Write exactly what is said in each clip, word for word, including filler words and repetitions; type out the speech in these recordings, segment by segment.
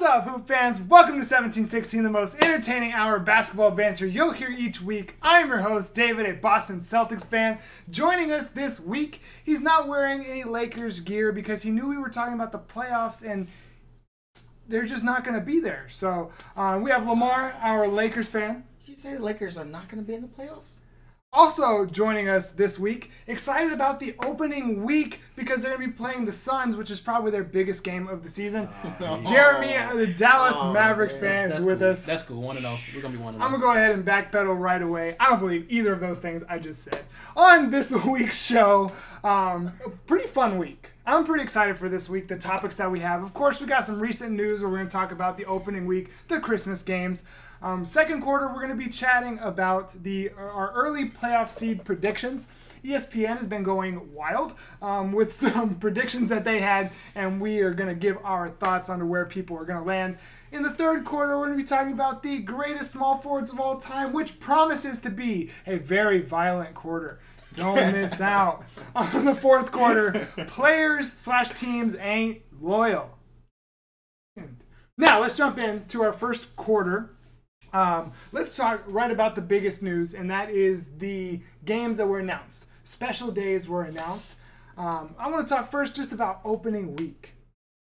What's up, Hoop fans? Welcome to seventeen sixteen, the most entertaining hour of basketball banter you'll hear each week. I'm your host, David, a Boston Celtics fan. Joining us this week, he's not wearing any Lakers gear because he knew we were talking about the playoffs and they're just not going to be there. So uh, we have Lamar, our Lakers fan. Did you say the Lakers are not going to be in the playoffs? Also joining us this week, excited about the opening week because they're going to be playing the Suns, which is probably their biggest game of the season. Oh, Jeremy, oh, the Dallas oh, Mavericks man, fan, is with cool. us. That's cool. one and oh. We're going to be one and oh. I'm going to go ahead and backpedal right away. I don't believe either of those things I just said. On this week's show, um, a pretty fun week. I'm pretty excited for this week, the topics that we have. Of course, we got some recent news where we're going to talk about the opening week, the Christmas games. Um, second quarter, we're going to be chatting about the our early playoff seed predictions. E S P N has been going wild um, with some predictions that they had, and we are going to give our thoughts on where people are going to land. In the third quarter, we're going to be talking about the greatest small forwards of all time, which promises to be a very violent quarter. Don't miss out. On the fourth quarter, players slash teams ain't loyal. Now, let's jump into our first quarter. Um, let's talk right about the biggest news, and that is the games that were announced. Special days were announced. Um, I want to talk first just about opening week.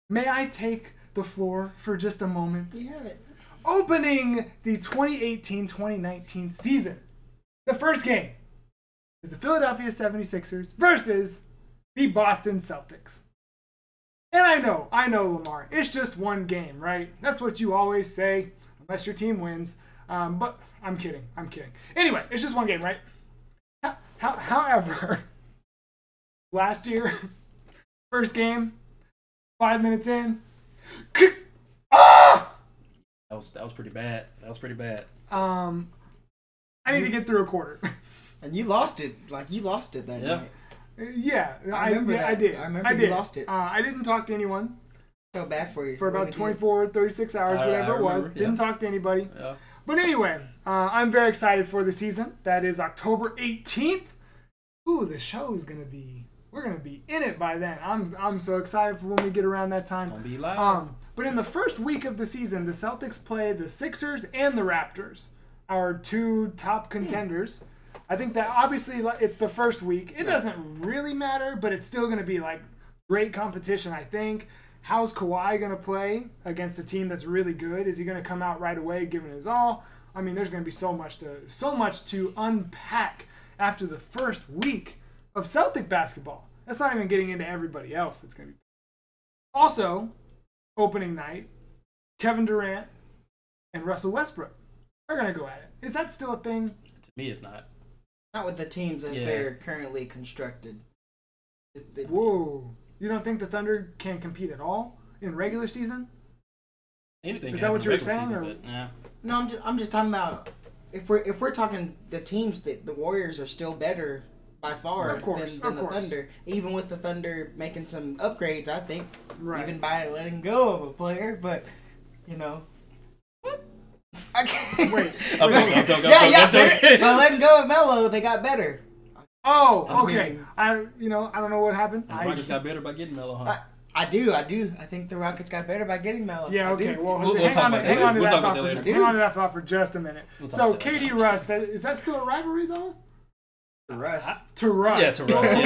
May I take the floor for just a moment? You have it. Opening the twenty eighteen twenty nineteen season. The first game. Is the Philadelphia seventy-sixers versus the Boston Celtics. And I know, I know, Lamar, it's just one game, right? That's what you always say, unless your team wins. Um, but I'm kidding, I'm kidding. Anyway, it's just one game, right? How, how, however, last year, first game, five minutes in, ah! That was, that was pretty bad. That was pretty bad. Um, I need to get through a quarter. And you lost it. Like, you lost it that yeah. night. Yeah. I, I, remember yeah, that. I did. I remember I did. You lost it. Uh, I didn't talk to anyone. So bad for you. For about twenty-four, thirty-six hours, I, whatever I it was. Yeah. Didn't talk to anybody. Yeah. But anyway, uh, I'm very excited for the season. That is October eighteenth. Ooh, the show's going to be, we're going to be in it by then. I'm I'm so excited for when we get around that time. It's going to be live. Um, but in the first week of the season, the Celtics play the Sixers and the Raptors, our two top contenders. Hmm. I think that obviously it's the first week. It doesn't really matter, but it's still going to be like great competition, I think. How's Kawhi going to play against a team that's really good? Is he going to come out right away giving his all? I mean, there's going to be so much to so much to unpack after the first week of Celtic basketball. That's not even getting into everybody else that's going to be. Also, opening night, Kevin Durant and Russell Westbrook are going to go at it. Is that still a thing? To me, it's not. Not with the teams as yeah. they're currently constructed. It, it, Whoa. You don't think the Thunder can compete at all in regular season? Anything. Is that what you were saying? Season, or? Yeah. No, I'm just I'm just talking about if we're if we're talking the teams that the Warriors are still better by far of course, than, than of the course. Thunder. Even with the Thunder making some upgrades, I think. Right. Even by letting go of a player, but you know. I can't. Wait. I'm joking. I'm joking. Yeah, yeah. Okay. By letting go of Melo, they got better. Oh, okay. I, you know, I don't know what happened. The Rockets got better by getting Melo, huh? I, I do. I do. I think the Rockets got better by getting Melo. Yeah. Okay. Well, we'll, hang, we'll on, hang on to we'll that thought. For just, hang on to that thought for just a minute. We'll so, K D Russ, that, is that still a rivalry though? To Russ. I, to Russ. Yeah, to Russ. Oh,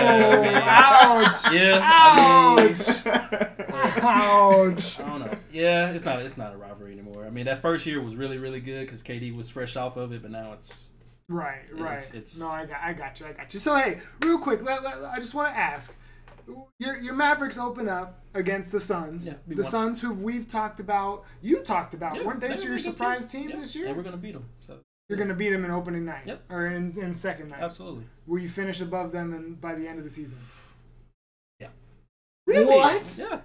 yeah. Ouch. Yeah. Ouch. I mean, ouch. I don't know. Yeah, it's not. It's not a rivalry anymore. I mean, that first year was really, really good because K D was fresh off of it, but now it's. Right. Right. It's, it's, no, I got. I got you. I got you. So hey, real quick, let, let, I just want to ask. Your your Mavericks open up against the Suns. Yeah, the won. Suns, who we've talked about, you talked about, yeah, weren't they, they your surprise team, team yeah. this year? Yeah, we're gonna beat them. So. You're going to beat them in opening night, yep. or in, in second night. Absolutely. Will you finish above them in, by the end of the season? Yeah. Really? What? Yeah.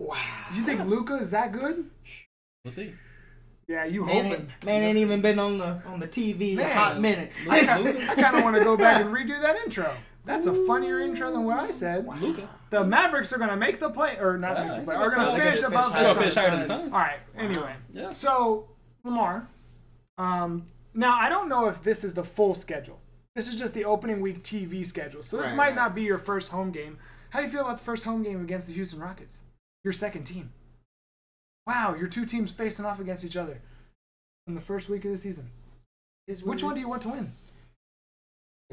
Wow. You think yeah. Luka is that good? We'll see. Yeah, you man hoping. Ain't, man ain't even been on the on the T V man. A hot minute. I, I kind of want to go back and redo that intro. That's Ooh. a funnier intro than what I said. Wow. Luka. The Mavericks are going to make the play, or not yeah, make the play, are going to finish above the Suns. All right, anyway. Yeah. So, Lamar. Um, now, I don't know if this is the full schedule. This is just the opening week T V schedule. So this right, might right. not be your first home game. How do you feel about the first home game against the Houston Rockets? Your second team. Wow, your two teams facing off against each other in the first week of the season. Is Which one do you want to win?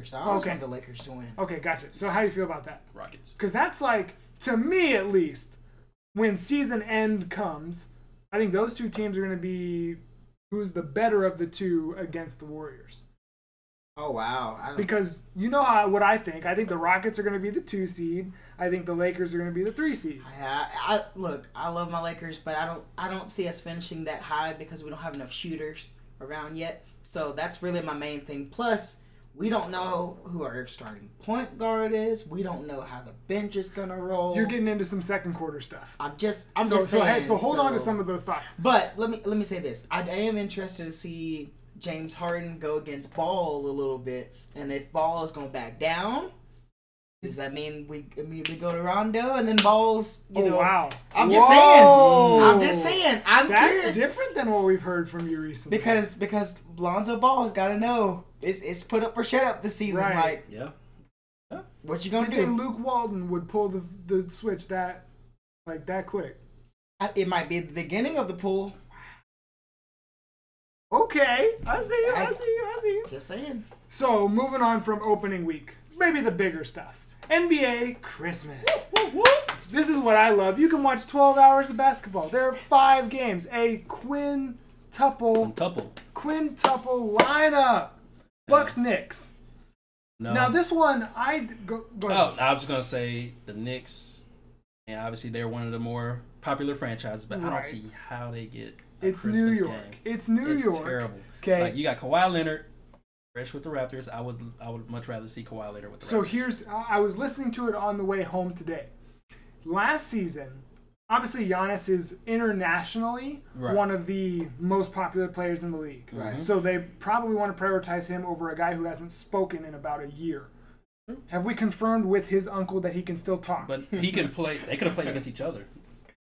So I always okay. want the Lakers to win. Okay, gotcha. So how do you feel about that? Rockets. Because that's like, to me at least, when season end comes, I think those two teams are going to be who's the better of the two against the Warriors. Oh, wow. I don't... Because you know how, what I think. I think the Rockets are going to be the two seed. I think the Lakers are going to be the three seed. I, I, I, look, I love my Lakers, but I don't, I don't see us finishing that high because we don't have enough shooters around yet. So that's really my main thing. Plus, we don't know who our starting point guard is. We don't know how the bench is going to roll. You're getting into some second quarter stuff. I'm just I'm so, just saying. So, hey, so hold so, on to some of those thoughts. But let me let me say this. I, I am interested to see James Harden go against Ball a little bit. And if Ball is going to back down, does that mean we immediately go to Rondo and then Ball's, you oh, know. wow. I'm just Whoa. saying. I'm just saying. I'm That's curious. different than what we've heard from you recently. Because because Lonzo Ball has got to know. It's it's put up or shut up this season. Right. Like, yeah. yeah. What you gonna you do? Think Luke Walton would pull the the switch that like that quick? I, it might be the beginning of the pull. Okay, I see you. I, I see you. I see you. Just saying. So moving on from opening week, maybe the bigger stuff. N B A Christmas. Whoop, whoop, whoop. This is what I love. You can watch twelve hours of basketball. There are yes. five games. A quintuple. Quintuple. Quintuple lineup. Bucks Knicks. No. Now this one, I go. go ahead. Oh, I was gonna say the Knicks. Yeah, obviously they're one of the more popular franchises, but right. I don't see how they get. A it's Christmas New York. Game. It's New it's York. It's terrible. Okay, like you got Kawhi Leonard, fresh with the Raptors. I would, I would much rather see Kawhi Leonard with the so Raptors. So here's, I was listening to it on the way home today. Last season, obviously Giannis is internationally right. one of the most popular players in the league. Right. So they probably want to prioritize him over a guy who hasn't spoken in about a year. Have we confirmed with his uncle that he can still talk? But he can play. They could have played against each other.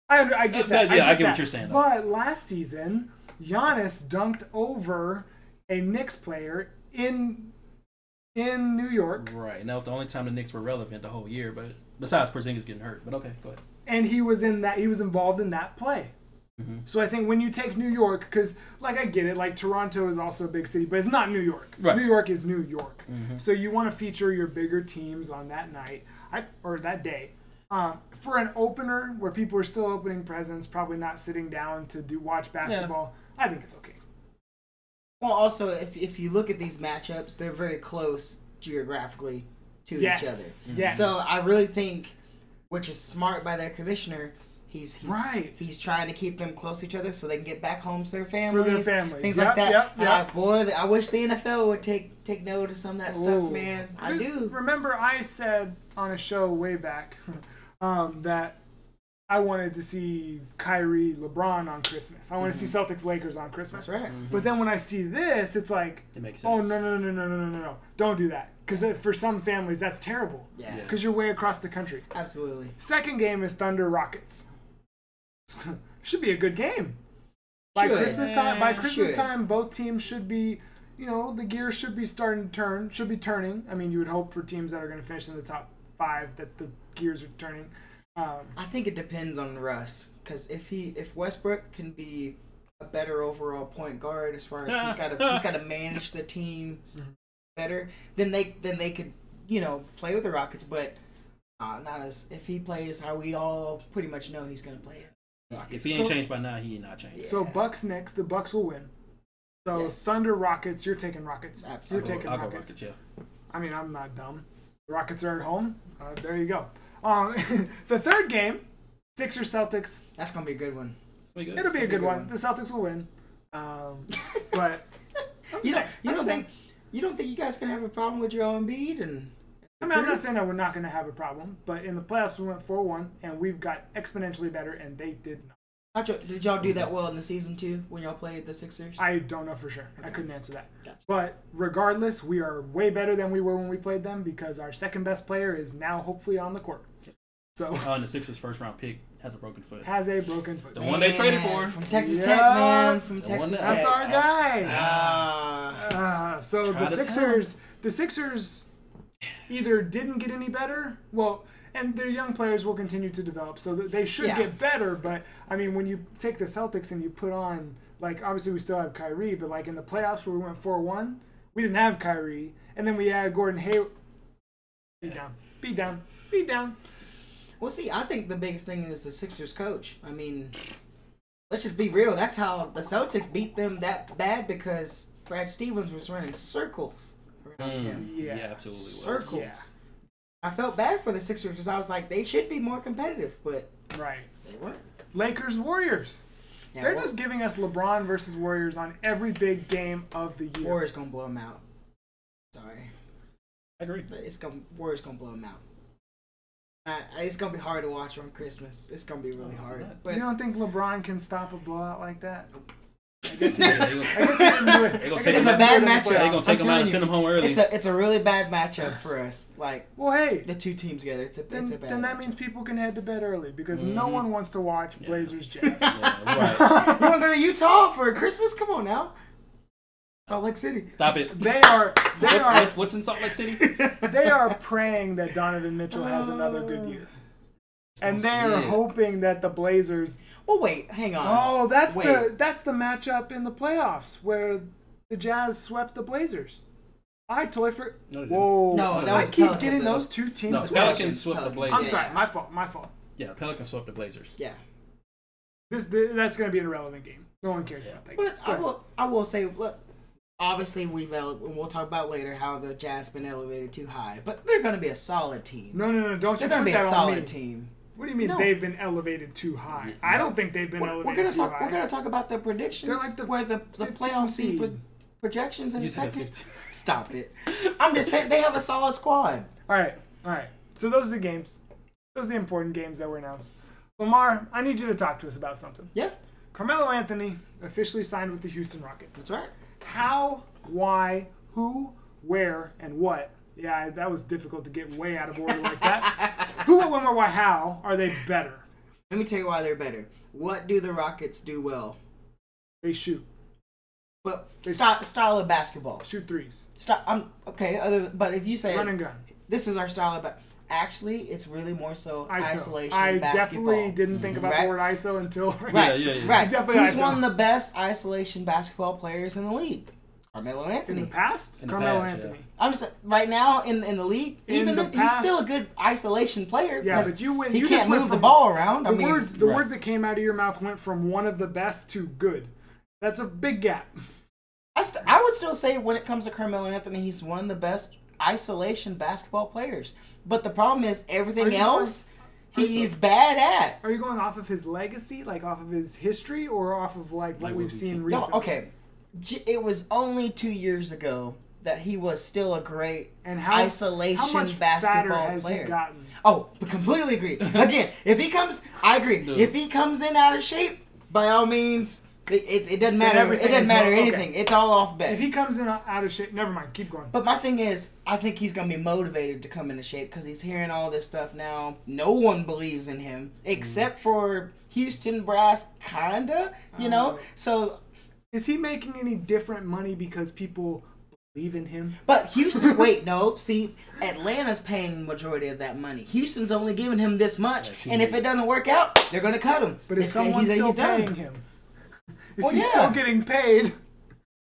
I, I get that. Yeah, I get, I get that. What you're saying. Though. But last season, Giannis dunked over a Knicks player in in New York. Right, and that was the only time the Knicks were relevant the whole year. But besides Porzingis getting hurt. But okay, go ahead. And he was in that. He was involved in that play. Mm-hmm. So I think when you take New York, because like I get it, like Toronto is also a big city, but it's not New York. Right. New York is New York. Mm-hmm. So you want to feature your bigger teams on that night I, or that day um, for an opener where people are still opening presents, probably not sitting down to do watch basketball. Yeah. I think it's okay. Well, also if if you look at these matchups, they're very close geographically to yes. each other. Mm-hmm. Yes. So I really think. Which is smart by their commissioner. He's he's, right. he's trying to keep them close to each other so they can get back home to their families. For their families. Things yep, like that. Yep, yep. I, boy, I wish the N F L would take take note of some of that Ooh. stuff, man. I, I do. Remember I said on a show way back um, that I wanted to see Kyrie LeBron on Christmas. I want mm-hmm. to see Celtics Lakers on Christmas. That's right. Mm-hmm. But then when I see this, it's like, it makes sense. oh, no, no, no, no, no, no, no, no. Don't do that. Because for some families, that's terrible. Yeah. Because you're way across the country. Absolutely. Second game is Thunder Rockets. Should be a good game. By should. Christmas time, by Christmas should. time, both teams should be, you know, the gears should be starting to turn, should be turning. I mean, you would hope for teams that are going to finish in the top five that the gears are turning. Um, I think it depends on Russ. Because if he, if Westbrook can be a better overall point guard as far as he's got to, he's got to manage the team. Mm-hmm. Better then they then they could you know play with the Rockets, but uh, not as if he plays how we all pretty much know he's gonna play it. Rockets. If he ain't so, changed by now, he ain't not changed. Yeah. So Bucks Knicks, the Bucks will win. So yes. Thunder Rockets, you're taking Rockets. Absolutely, you're taking I'll Rockets. Go Rockets yeah. I mean, I'm not dumb. Rockets are at home. Uh, there you go. Um, the third game, Sixers Celtics. That's gonna be a good one. Be good. It'll be a, be a good one. one. The Celtics will win. Um, but I'm you saying, don't, you don't think. You don't think you guys can have a problem with your own beat? And I mean, I'm not saying that we're not going to have a problem, but in the playoffs we went four one, and we've got exponentially better, and they did not. Did y'all do that well in the season, too, when y'all played the Sixers? I don't know for sure. Okay. I couldn't answer that. Gotcha. But regardless, we are way better than we were when we played them because our second-best player is now hopefully on the court. So, oh, and the Sixers' first-round pick has a broken foot. Has a broken foot. The man, one they traded for. From Texas yeah. Tech, man. From the Texas Tech. That's our guy. Uh, uh, so the Sixers, the Sixers either didn't get any better. Well, and their young players will continue to develop. So they should yeah. get better. But, I mean, when you take the Celtics and you put on, like, obviously we still have Kyrie, but, like, in the playoffs where we went four one, we didn't have Kyrie. And then we had Gordon Hayward. Beat down. Beat down. Beat down. Well, see, I think the biggest thing is the Sixers coach. I mean, let's just be real. That's how the Celtics beat them that bad, because Brad Stevens was running circles around mm, him. Yeah, yeah, absolutely. Circles. Was. Yeah. I felt bad for the Sixers because I was like, they should be more competitive, but right. they weren't. Lakers, Warriors. Yeah, They're Warriors. just giving us LeBron versus Warriors on every big game of the year. Warriors going to blow them out. Sorry. I agree. It's gonna, Warriors going to blow them out. I, I, it's going to be hard to watch on Christmas. It's going to be really hard. But you don't think LeBron can stop a blowout like that? Nope. I guess he did. I guess he didn't do it. It's him. a bad matchup. They're going to take him out and send him home early. It's a, it's a really bad matchup for us. Like, well, hey, the two teams together, it's a, then, it's a bad Then that matchup. means people can head to bed early, because mm-hmm. no one wants to watch yeah. Blazers Jazz. Yeah, right. You want to go to Utah for Christmas? Come on now. Salt Lake City. Stop it. They are. They what, are. What, what's in Salt Lake City? They are praying that Donovan Mitchell uh, has another good year, so and they are hoping that the Blazers. Well, wait, hang on. Oh, that's wait. the that's the matchup in the playoffs where the Jazz swept the Blazers. I totally forgot. No, Whoa! No, that I was keep Pelicans getting though. those two teams. No, swept. Pelicans swept Pelicans. the Blazers. I'm sorry, my fault. My fault. Yeah, Pelicans swept the Blazers. Yeah. This, this that's going to be an irrelevant game. No one cares yeah. about that. But I will. I will say, look. Obviously, we've ele- and we'll talk about later how the Jazz been elevated too high, but they're going to be a solid team. No, no, no! Don't they're you? They're going to be a solid team. What do you mean no. they've been elevated too high? No. I don't think they've been we're, elevated we're gonna too talk, high. We're going to talk about the predictions. They're like the where the, the playoff seed pro- projections in you a second. Stop it! I'm just saying they have a solid squad. All right, all right. So those are the games. Those are the important games that were announced. Lamar, I need you to talk to us about something. Yeah. Carmelo Anthony officially signed with the Houston Rockets. That's right. How, why, who, where, and what? Yeah, that was difficult to get way out of order like that. Who, what, when, where, why, how are they better? Let me tell you why they're better. What do the Rockets do well? They shoot. But they style, shoot. style of basketball. Shoot threes. Stop. I'm okay. Other, but if you say run and gun, this is our style of basketball. Actually, it's really more so I S O. Isolation I basketball. I definitely didn't think about right? the word I S O until... Right, right. Yeah, yeah, yeah. right. Who's I S O. One of the best isolation basketball players in the league? Carmelo Anthony. In the past? In Carmelo the past, Anthony. Yeah. I'm just right now in in the league, in even the past, he's still a good isolation player. Yeah, but you went, he you can't just move from, the ball around. The I mean, words the right. words that came out of your mouth went from one of the best to good. That's a big gap. I, st- I would still say when it comes to Carmelo Anthony, he's one of the best isolation basketball players. But the problem is everything else going, he's so, bad at. Are you going off of his legacy, like off of his history, or off of like what like we've seen recently? No, okay. It was only two years ago that he was still a great and how, isolation how much basketball has player. He gotten? Oh, but completely agree. Again, if he comes, I agree. No. If he comes in out of shape, by all means, it, it, it doesn't matter. It doesn't matter no, anything. Okay. It's all off bet. If he comes in out of shape, never mind. Keep going. But my thing is, I think he's gonna be motivated to come into shape because he's hearing all this stuff now. No one believes in him except mm. for Houston brass, kinda. You uh, know. So, is he making any different money because people believe in him? But Houston, wait, no. See, Atlanta's paying the majority of that money. Houston's only giving him this much, yeah, and if it doesn't work out, they're gonna cut him. But if, if someone's he's, still he's paying done. him. If well, he's yeah. still getting paid,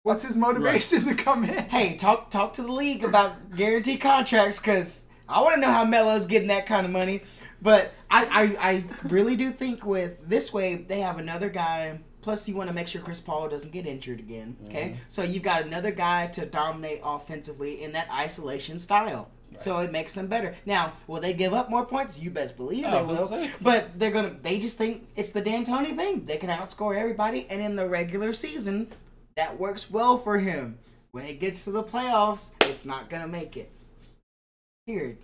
what's his motivation right. to come in? Hey, talk talk to the league about guaranteed contracts, because I want to know how Melo's getting that kind of money. But I, I, I really do think with this way, they have another guy. Plus, you want to make sure Chris Paul doesn't get injured again. Okay, mm-hmm. So you've got another guy to dominate offensively in that isolation style. Right. So it makes them better. Now, will they give up more points? You best believe they will. But they're gonna. They just think it's the D'Antoni thing. They can outscore everybody, and in the regular season, that works well for him. When it gets to the playoffs, it's not gonna make it. Period.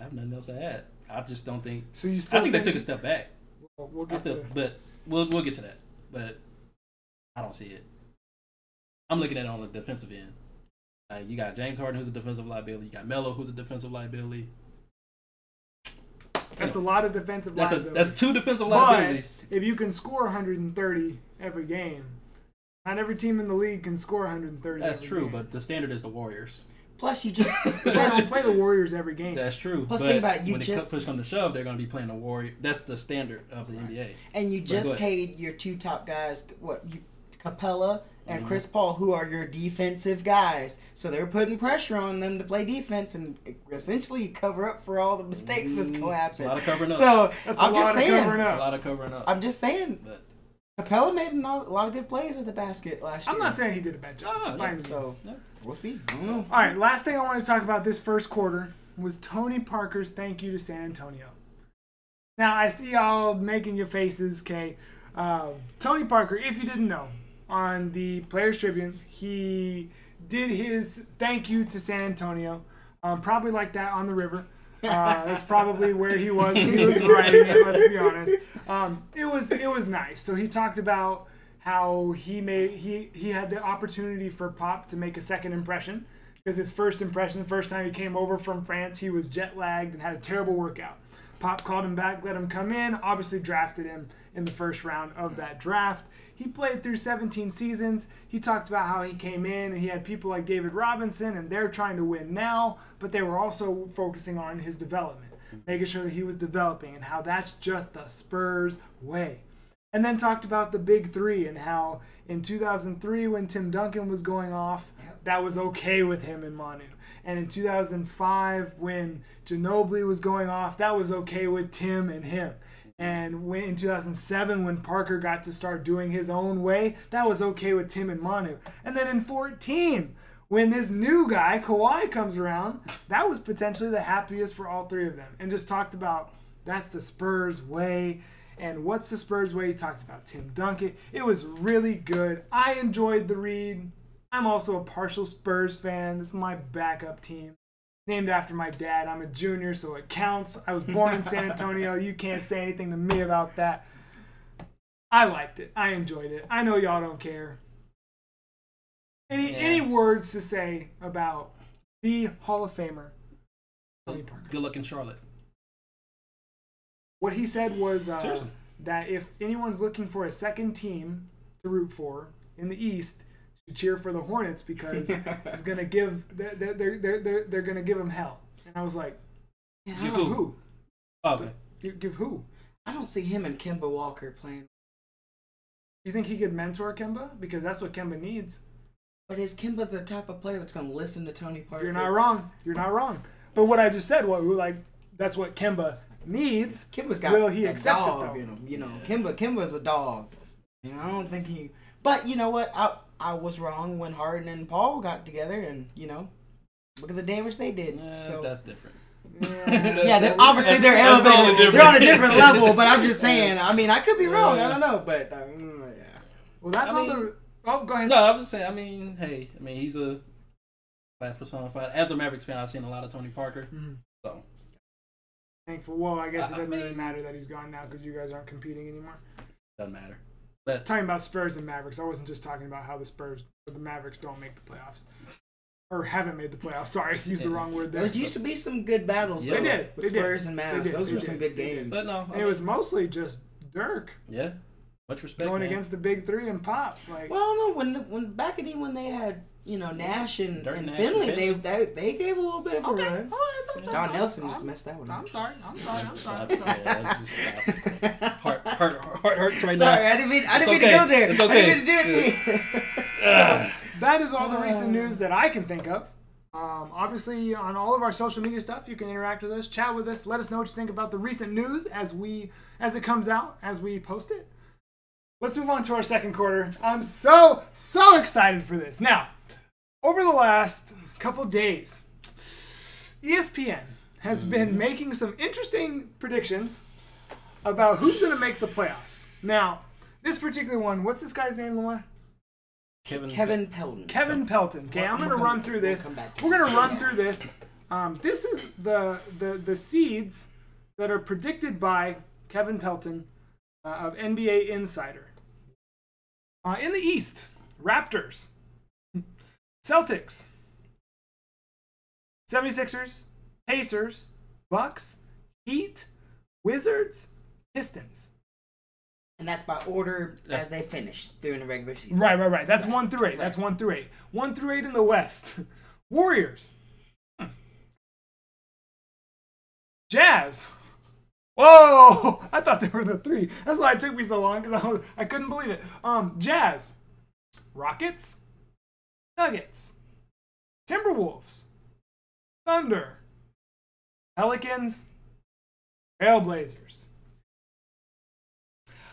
I have nothing else to add. I just don't think. So you still I think, think they took a step back. We'll, we'll get still, to but we'll we'll get to that. But I don't see it. I'm looking at it on the defensive end. Uh, you got James Harden, who's a defensive liability. You got Melo, who's a defensive liability. That's a lot of defensive that's liability. A, that's two defensive liabilities. But if you can score one hundred thirty every game, not every team in the league can score one hundred thirty. That's every true, game. But the standard is the Warriors. Plus, you just plus, play the Warriors every game. That's true. Plus, think about it. You when just push comes to shove, they're going to be playing the Warriors. That's the standard of the right. N B A. And you just paid your two top guys, what you, Capella and mm-hmm. Chris Paul, who are your defensive guys. So they're putting pressure on them to play defense and essentially cover up for all the mistakes mm-hmm. that's going to happen. A lot of covering up. So that's I'm a lot just of saying, covering up. A lot of covering up. I'm just saying. But. Capella made a lot of good plays at the basket last year. I'm not saying he did a bad job. Oh, yeah. So yeah. We'll see. I don't know. All right, last thing I want to talk about this first quarter was Tony Parker's thank you to San Antonio. Now, I see y'all making your faces, okay. Uh, Tony Parker, if you didn't know, on the Players Tribune, he did his thank you to San Antonio, um, probably like that on the river. Uh, that's probably where he was when he was writing it, let's be honest. Um, it was it was nice. So he talked about how he made he, he had the opportunity for Pop to make a second impression, because his first impression, the first time he came over from France, he was jet lagged and had a terrible workout. Pop called him back, let him come in, obviously drafted him in the first round of that draft. He played through seventeen seasons. He talked about how he came in and he had people like David Robinson, and they're trying to win now, but they were also focusing on his development, making sure that he was developing and how that's just the Spurs way. And then talked about the big three and how in two thousand three, when Tim Duncan was going off, that was okay with him and Manu. And in two thousand five, when Ginobili was going off, that was okay with Tim and him. And when, in two thousand seven, when Parker got to start doing his own way, that was okay with Tim and Manu. And then in fourteen, when this new guy, Kawhi, comes around, that was potentially the happiest for all three of them. And just talked about that's the Spurs way. And what's the Spurs way? He talked about Tim Duncan. It was really good. I enjoyed the read. I'm also a partial Spurs fan. This is my backup team. Named after my dad. I'm a junior, so it counts. I was born in San Antonio. You can't say anything to me about that. I liked it. I enjoyed it. I know y'all don't care. Any yeah. any words to say about the Hall of Famer, Tony Parker? Good luck in Charlotte. What he said was uh, that if anyone's looking for a second team to root for in the East, cheer for the Hornets, because it's gonna give they're they're they're they're, they're gonna give him hell. And I was like, give who? who? Oh, okay, give, give who? I don't see him and Kemba Walker playing. You think he could mentor Kemba, because that's what Kemba needs? But is Kemba the type of player that's gonna listen to Tony Parker? You're not wrong. You're not wrong. But what I just said, what well, like that's what Kemba needs. Kemba's got Will he a accept dog it, in him. You know, Kemba Kemba's a dog. You know, I don't think he. But you know what? I I was wrong when Harden and Paul got together, and, you know, look at the damage they did. Yes, so that's different. Yeah, yeah they're, obviously they're that's elevated. Totally they're on a different level, but I'm just saying. I mean, I could be yeah. wrong. I don't know, but, uh, yeah. Well, that's I all mean, the... Oh, go ahead. No, I was just saying, I mean, hey, I mean, he's a class personified. As a Mavericks fan, I've seen a lot of Tony Parker, mm-hmm. so... Thankful. Well, I guess it doesn't I mean, really matter that he's gone now, because you guys aren't competing anymore. Doesn't matter. But, talking about Spurs and Mavericks, I wasn't just talking about how the Spurs or the Mavericks don't make the playoffs. Or haven't made the playoffs. Sorry, used the wrong word there. There used to be some good battles, though. They did. With they Spurs did. and Mavericks. Those they were did. some good games. But no, and it was mostly just Dirk. Yeah. Much respect, Going man. against the big three and Pop. Like, well, no, when when back in the when they had, you know, Nash and, and Nash Finley, and they, they they gave a little bit of a okay. run. Oh, it's okay. Don Nelson I'm, just messed that one up. I'm sorry. I'm sorry. I'm sorry. I'm sorry. Heart, heart, heart hurts right sorry, now. Sorry, I didn't mean, I didn't okay. mean to go there. It's okay. I didn't mean to do it to you. So, that is all the recent news that I can think of. Um, obviously, on all of our social media stuff, you can interact with us, chat with us, let us know what you think about the recent news as we as it comes out, as we post it. Let's move on to our second quarter. I'm so, so excited for this. Now, over the last couple days, E S P N has mm-hmm. been making some interesting predictions about who's going to make the playoffs. Now, this particular one, what's this guy's name, Lamar? Kevin Kevin Pelton. Kevin Pelton. Okay, I'm going to run through this. We're going to run through this. Um, this is the, the, the seeds that are predicted by Kevin Pelton uh, of N B A Insider. Uh, in the East, Raptors, Celtics, seventy-sixers, Pacers, Bucks, Heat, Wizards, Pistons. And that's by order that's, as they finish during the regular season. Right, right, right. That's right. one through eight. Right. That's one through eight. One through eight in the West. Warriors, Jazz. Whoa! I thought they were the three. That's why it took me so long, because I, was, I couldn't believe it. Um, Jazz. Rockets. Nuggets. Timberwolves. Thunder. Pelicans. Trailblazers.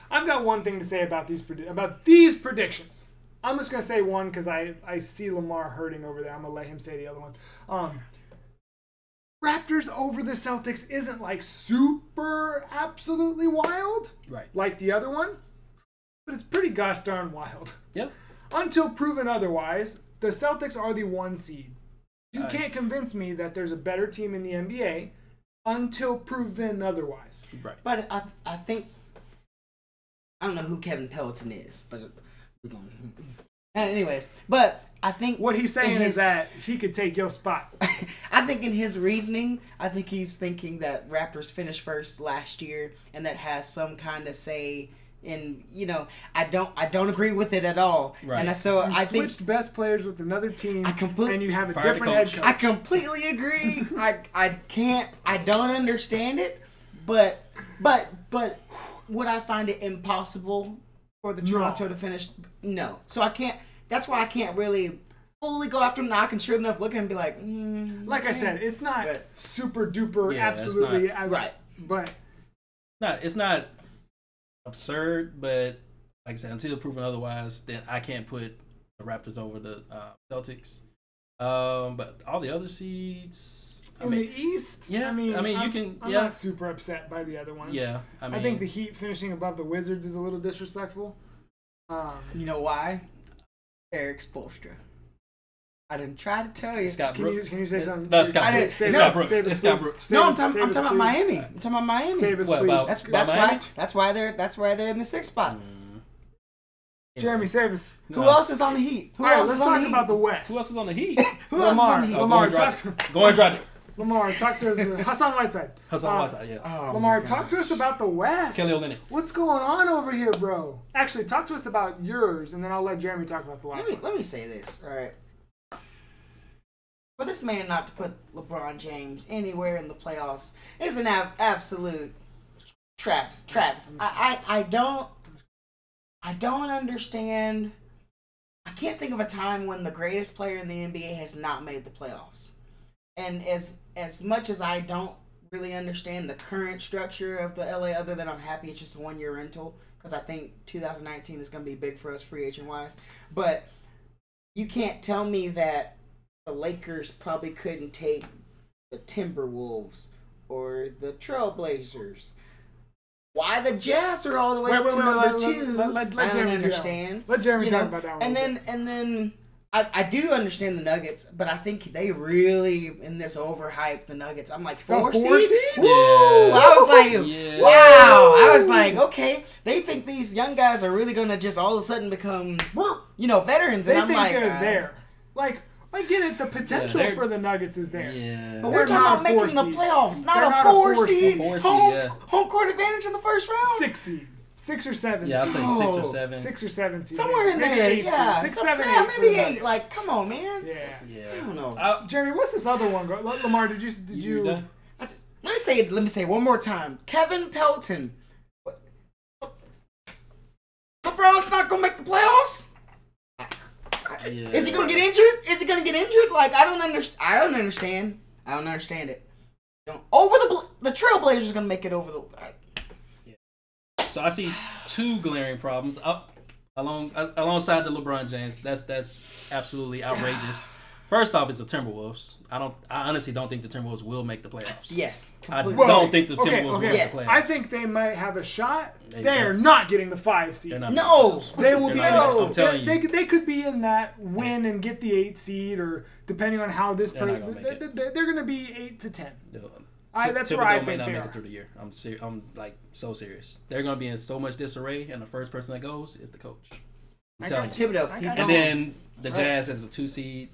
I've got one thing to say about these predi- about these predictions. I'm just going to say one because I, I see Lamar hurting over there. I'm going to let him say the other one. Um, Raptors over the Celtics isn't like super absolutely wild. Right. Like the other one. But it's pretty gosh darn wild. Yep. Until proven otherwise, the Celtics are the one seed. You uh, can't convince me that there's a better team in the N B A until proven otherwise. Right. But I I think... I don't know who Kevin Pelton is, but... Anyways, but I think what he's saying his, is that he could take your spot. I think in his reasoning, I think he's thinking that Raptors finished first last year, and that has some kind of say in, you know, I don't I don't agree with it at all. Right. And I, so you I switched think, best players with another team, I complete, and you have a different head coach. I completely agree. I I can't I don't understand it, but but but would I find it impossible? For the Toronto no. to finish, no. So I can't. That's why I can't really fully go after him. I can sure enough look at him and be like, mm, like man. I said, it's not but, super duper yeah, absolutely not, I, right. But not it's not absurd. But like I said, until proven otherwise, then I can't put the Raptors over the uh, Celtics. Um, but all the other seeds in I mean, the East. Yeah, I mean, I mean, I'm, you can. I'm yeah. not super upset by the other ones. Yeah, I mean, I think the Heat finishing above the Wizards is a little disrespectful. Um, you know why? Eric Spoelstra. I didn't try to tell you. Scott can Brooks. You, can you say something? No, Scott I didn't, Brooks. Save Scott us, Brooks. Save us, Scott Brooks. No, I'm talking. I'm talking about Miami. I'm talking about Miami. Save us, what, please. About, that's about that's why. That's why they're. That's why they're in the sixth spot. Mm. Jeremy Davis. No. Who else is on the Heat? Who All right, else let's is on talk the heat? About the West. Who else is on the Heat? Who Lamar. Else is on the Heat? Oh, Lamar, talk to Goran Dragic. Lamar, talk to Hassan Whiteside. Hassan uh, Whiteside, yeah. Oh Lamar, talk to us about the West. Kelly Olynyk. What's going on over here, bro? Actually, talk to us about yours, and then I'll let Jeremy talk about the last let me, one. Let me say this, all right. For this man not to put LeBron James anywhere in the playoffs is an ab- absolute travesty. Travis. I, I, I don't... I don't understand. I can't think of a time when the greatest player in the N B A has not made the playoffs. And as as much as I don't really understand the current structure of the L A, other than I'm happy it's just a one-year rental, because I think two thousand nineteen is going to be big for us free agent-wise. But you can't tell me that the Lakers probably couldn't take the Timberwolves or the Trailblazers. Why the Jazz are all the way wait, up wait, to wait, number let, two? Let, let, let I don't understand. Let Jeremy you know? talk about that one. And then, and then, I, I do understand the Nuggets, but I think they really in this overhype the Nuggets. I'm like four, oh, four seed. seed? Woo! Yeah. I was like, yeah. wow. I was like, okay, they think these young guys are really gonna just all of a sudden become, you know, veterans, and they I'm think like, they're uh, there, like. I get it. The potential yeah, for the Nuggets is there. Yeah. But we're they're talking about making the playoffs, not they're a four, four seed. Four seed home, yeah. home court advantage in the first round. Six seed. Six or seven. Yeah, I'll say oh. six or seven. Six or seven seed. Somewhere in maybe there. Eight yeah. Seed. Six, so, seven, yeah, eight. Maybe eight. Like, come on, man. Yeah. yeah. I don't know. Uh, Jeremy, what's this other one? Lamar, did you... Did you, you I just, let me say it. Let me say it one more time. Kevin Pelton. What? LeBron's not going to make the playoffs? Yeah. Is he gonna get injured? Is he gonna get injured? Like I don't understand. I don't understand. I don't understand it. Don't over the bl- the Trailblazers are gonna make it over the. Uh, yeah. So I see two glaring problems up along alongside the LeBron James. That's that's absolutely outrageous. First off, it's the Timberwolves. I don't. I honestly don't think the Timberwolves will make the playoffs. Yes, completely. I don't think the Timberwolves okay, okay. will make yes. the playoffs. I think they might have a shot. They, they are not getting the five seed. No, they will be. No, I'm telling they, you, they, they could be in that win and get the eight seed, or depending on how this. They're per, they, they, they, they're going to be eight to ten. No, I, that's Thibodeau where I think may not they make are. It through the year. I'm ser- I'm like so serious. They're going to be in so much disarray, and the first person that goes is the coach. I'm I telling got you. Thibodeau. I got and then the right. Jazz as a two seed.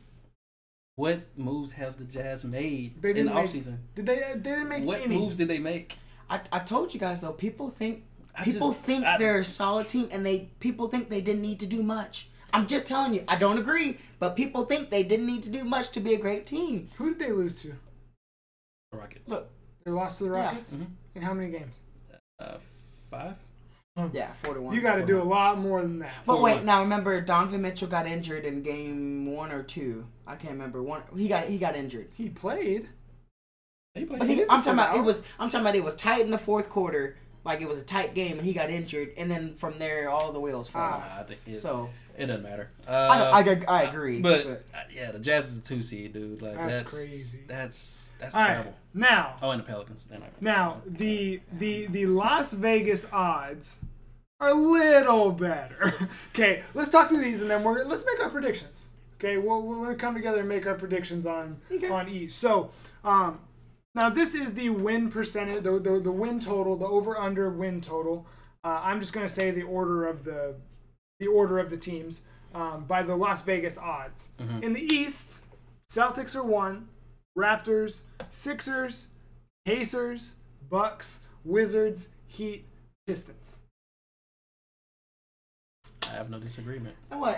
What moves has the Jazz made in the offseason? Did they, they didn't make what any. What moves did they make? I, I told you guys, though, people think people just, think I, they're a solid team, and they people think they didn't need to do much. I'm just telling you, I don't agree, but people think they didn't need to do much to be a great team. Who did they lose to? The Rockets. Look, They lost to the Rockets? Yeah. Mm-hmm. In how many games? Uh, five? Yeah, forty-one. You got to do a lot more than that. But forty-one. Wait, now remember, Donovan Mitchell got injured in game one or two. I can't remember. One. He got he got injured. He played. He played. But he, he I'm talking about out. it was. I'm talking about it was tight in the fourth quarter. Like it was a tight game, and he got injured. And then from there, all the wheels fell off. Ah, I think it, so it doesn't matter. Uh, I, I I agree. Uh, but, but yeah, the Jazz is a two seed, dude. Like that's, that's crazy. That's that's all terrible. Right, now. Oh, and the Pelicans. They're not now play. the the the Las Vegas odds are a little better. Okay, let's talk through these, and then we're let's make our predictions. Okay, we'll we're gonna come together and make our predictions on okay. on each. So, um. Now, this is the win percentage, the, the, the win total, the over-under win total. Uh, I'm just going to say the order of the the order of the teams um, by the Las Vegas odds. Mm-hmm. In the East, Celtics are one, Raptors, Sixers, Pacers, Bucks, Wizards, Heat, Pistons. I have no disagreement. Well,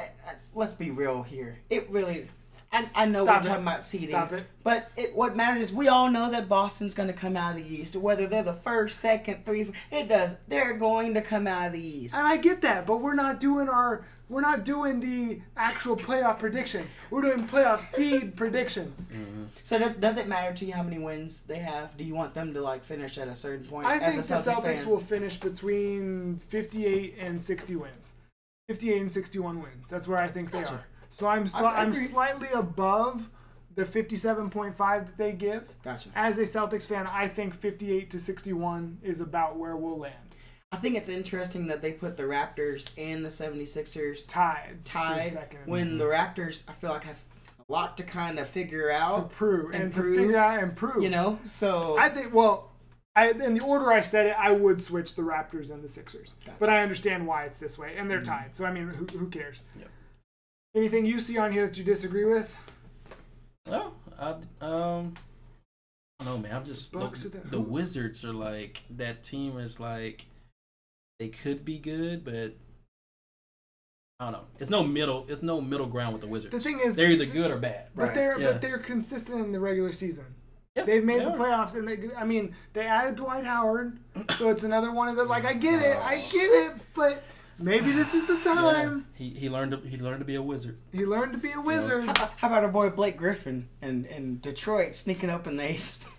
let's be real here. It really... I, I know Stop we're talking it. about seedings, it. but it, what matters is we all know that Boston's going to come out of the East. Whether they're the first, second, three, it does. They're going to come out of the East. And I get that, but we're not doing our, we're not doing the actual playoff predictions. We're doing playoff seed predictions. Mm-hmm. So does, does it matter to you how many wins they have? Do you want them to like finish at a certain point? I as think a Celtic the Celtics fan? will finish between fifty-eight and sixty wins, fifty-eight and sixty-one wins. That's where I think gotcha. they are. So I'm sli- I'm slightly above the fifty-seven point five that they give. Gotcha. As a Celtics fan, I think fifty-eight to sixty-one is about where we'll land. I think it's interesting that they put the Raptors and the seventy-sixers tied. Tied. When the Raptors, I feel like, have a lot to kind of figure out. To prove. And, and prove, to figure out and prove. You know, so. I think, well, I, in the order I said it, I would switch the Raptors and the Sixers. Gotcha. But I understand why it's this way. And they're mm-hmm. tied. So, I mean, who, who cares? Yep. Anything you see on here that you disagree with? No, I um, I don't know, man. I'm just look, the Wizards are like that team is like they could be good, but I don't know. It's no middle. It's no middle ground with the Wizards. The thing is, they're either good or bad. But right. they're yeah. but they're consistent in the regular season. Yep, They've made they the are. playoffs, and they I mean they added Dwight Howard, so it's another one of the like I get it, I get it, but. Maybe this is the time. Yeah. He he learned to, he learned to be a wizard. He learned to be a wizard. How, how about our boy Blake Griffin and, and Detroit sneaking up in the eighth spot?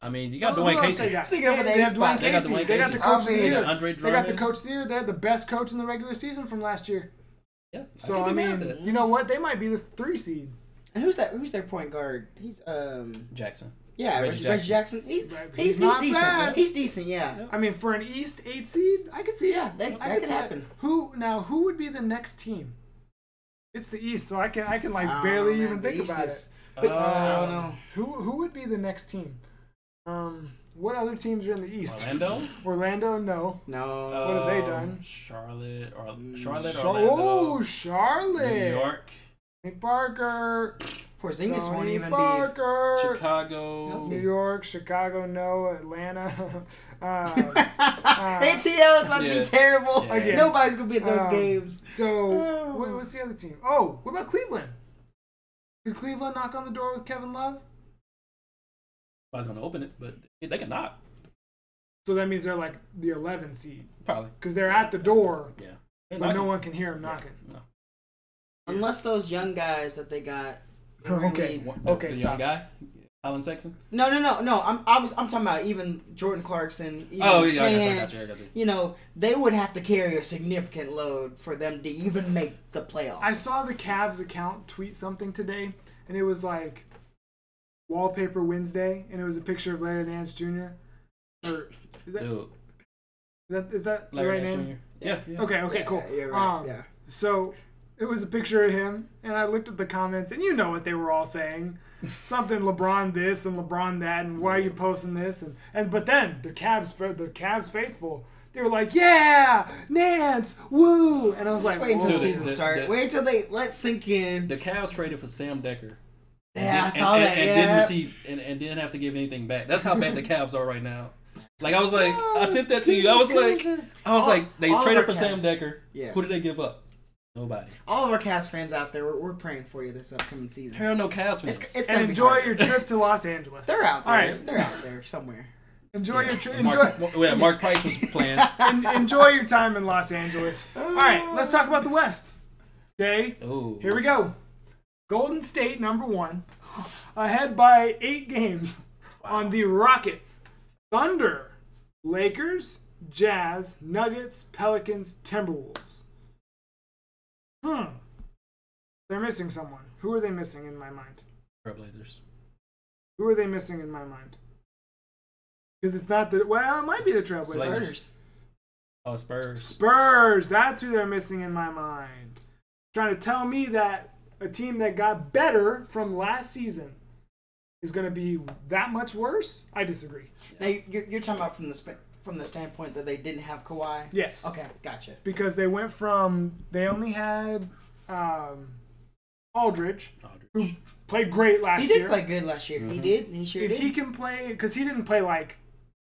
I mean, you got oh, Dwayne Casey. Sneaking up in the eighth spot. They got Dwayne Casey. They got the coach the year. Andre Drummond. They got the coach the year. They had the best coach in the regular season from last year. Yeah. So I, I mean, you know what? They might be the three seed. And who's that? Who's their point guard? He's um Jackson. Yeah, Reggie Jackson. Reggie Jackson. He's he's, he's, he's decent. Bad. He's decent, yeah. I mean, for an East eight seed, I could see yeah, that. Yeah, that could happen. It. Who now? Who would be the next team? It's the East, so I can I can like oh, barely man, even think East about is, it. But, uh, I don't know. Who who would be the next team? Um, what other teams are in the East? Orlando. Orlando, no. No. Uh, what have they done? Charlotte or Charlotte. Char- Orlando, oh, Charlotte. New York. Nick Parker. Porzingis Tony won't even Parker. be Chicago, nope. New York, Chicago, no, Atlanta. uh, uh, A T L is about yeah. to be terrible. Yeah. Again, nobody's gonna be at those um, games. So, oh. what, what's the other team? Oh, what about Cleveland? Did Cleveland knock on the door with Kevin Love? I was gonna open it, but they can knock. So that means they're like the eleven seed, probably, because they're at the door. Yeah, they're but knocking. No one can hear them knocking. Yeah. No. Unless those young guys that they got. Okay. Really, okay. The stop. Young guy, Alan Sexton. No, no, no, no. I'm I was I'm talking about even Jordan Clarkson. Even oh yeah, Nance, I, got you, I, got you, I got you. You know, they would have to carry a significant load for them to even make the playoffs. I saw the Cavs account tweet something today, and it was like Wallpaper Wednesday, and it was a picture of Larry Nance Junior Or is that Dude. is that is that Larry the right Nance name? Junior Yeah. yeah. Okay. Okay. Yeah, cool. Yeah. Right, um, yeah. So. It was a picture of him, and I looked at the comments, and you know what they were all saying. Something LeBron this and LeBron that, and why are you posting this? And, and But then, the Cavs the Cavs faithful, they were like, yeah, Nance, woo! And I was Let's like, wait until the season starts. Wait until they, let's sink in. The Cavs traded for Sam Dekker. Yeah, and, I saw and, that, and, and yeah. didn't receive, and, and didn't have to give anything back. That's how bad the Cavs are right now. Like, I was like, no, I sent that to you. I was like, I was all, like, they traded for Cavs. Sam Dekker. Yes. Who did they give up? Nobody. All of our Cavs fans out there, we're, we're praying for you this upcoming season. There are no Cavs fans. It's, it's and enjoy your trip to Los Angeles. They're out there. All right. They're out there somewhere. Enjoy yeah. your tra- enjoy. Mark, yeah, Mark Price was playing. En- enjoy your time in Los Angeles. All right, let's talk about the West. Okay, Ooh. Here we go. Golden State number one, ahead by eight games wow. on the Rockets, Thunder, Lakers, Jazz, Nuggets, Pelicans, Timberwolves. Hmm. They're missing someone. Who are they missing in my mind? Trail Blazers. Who are they missing in my mind? Because it's not the... Well, it might be the Trail Blazers. Spurs. Oh, Spurs. Spurs. That's who they're missing in my mind. Trying to tell me that a team that got better from last season is going to be that much worse? I disagree. Yeah. Now, you're, you're talking about from the... Sp- From the standpoint that they didn't have Kawhi? Yes. Okay, gotcha. Because they went from, they only had um, Aldridge, Aldridge, who played great last year. He did year. play good last year. Mm-hmm. He did. He sure if did. If he can play, because he didn't play like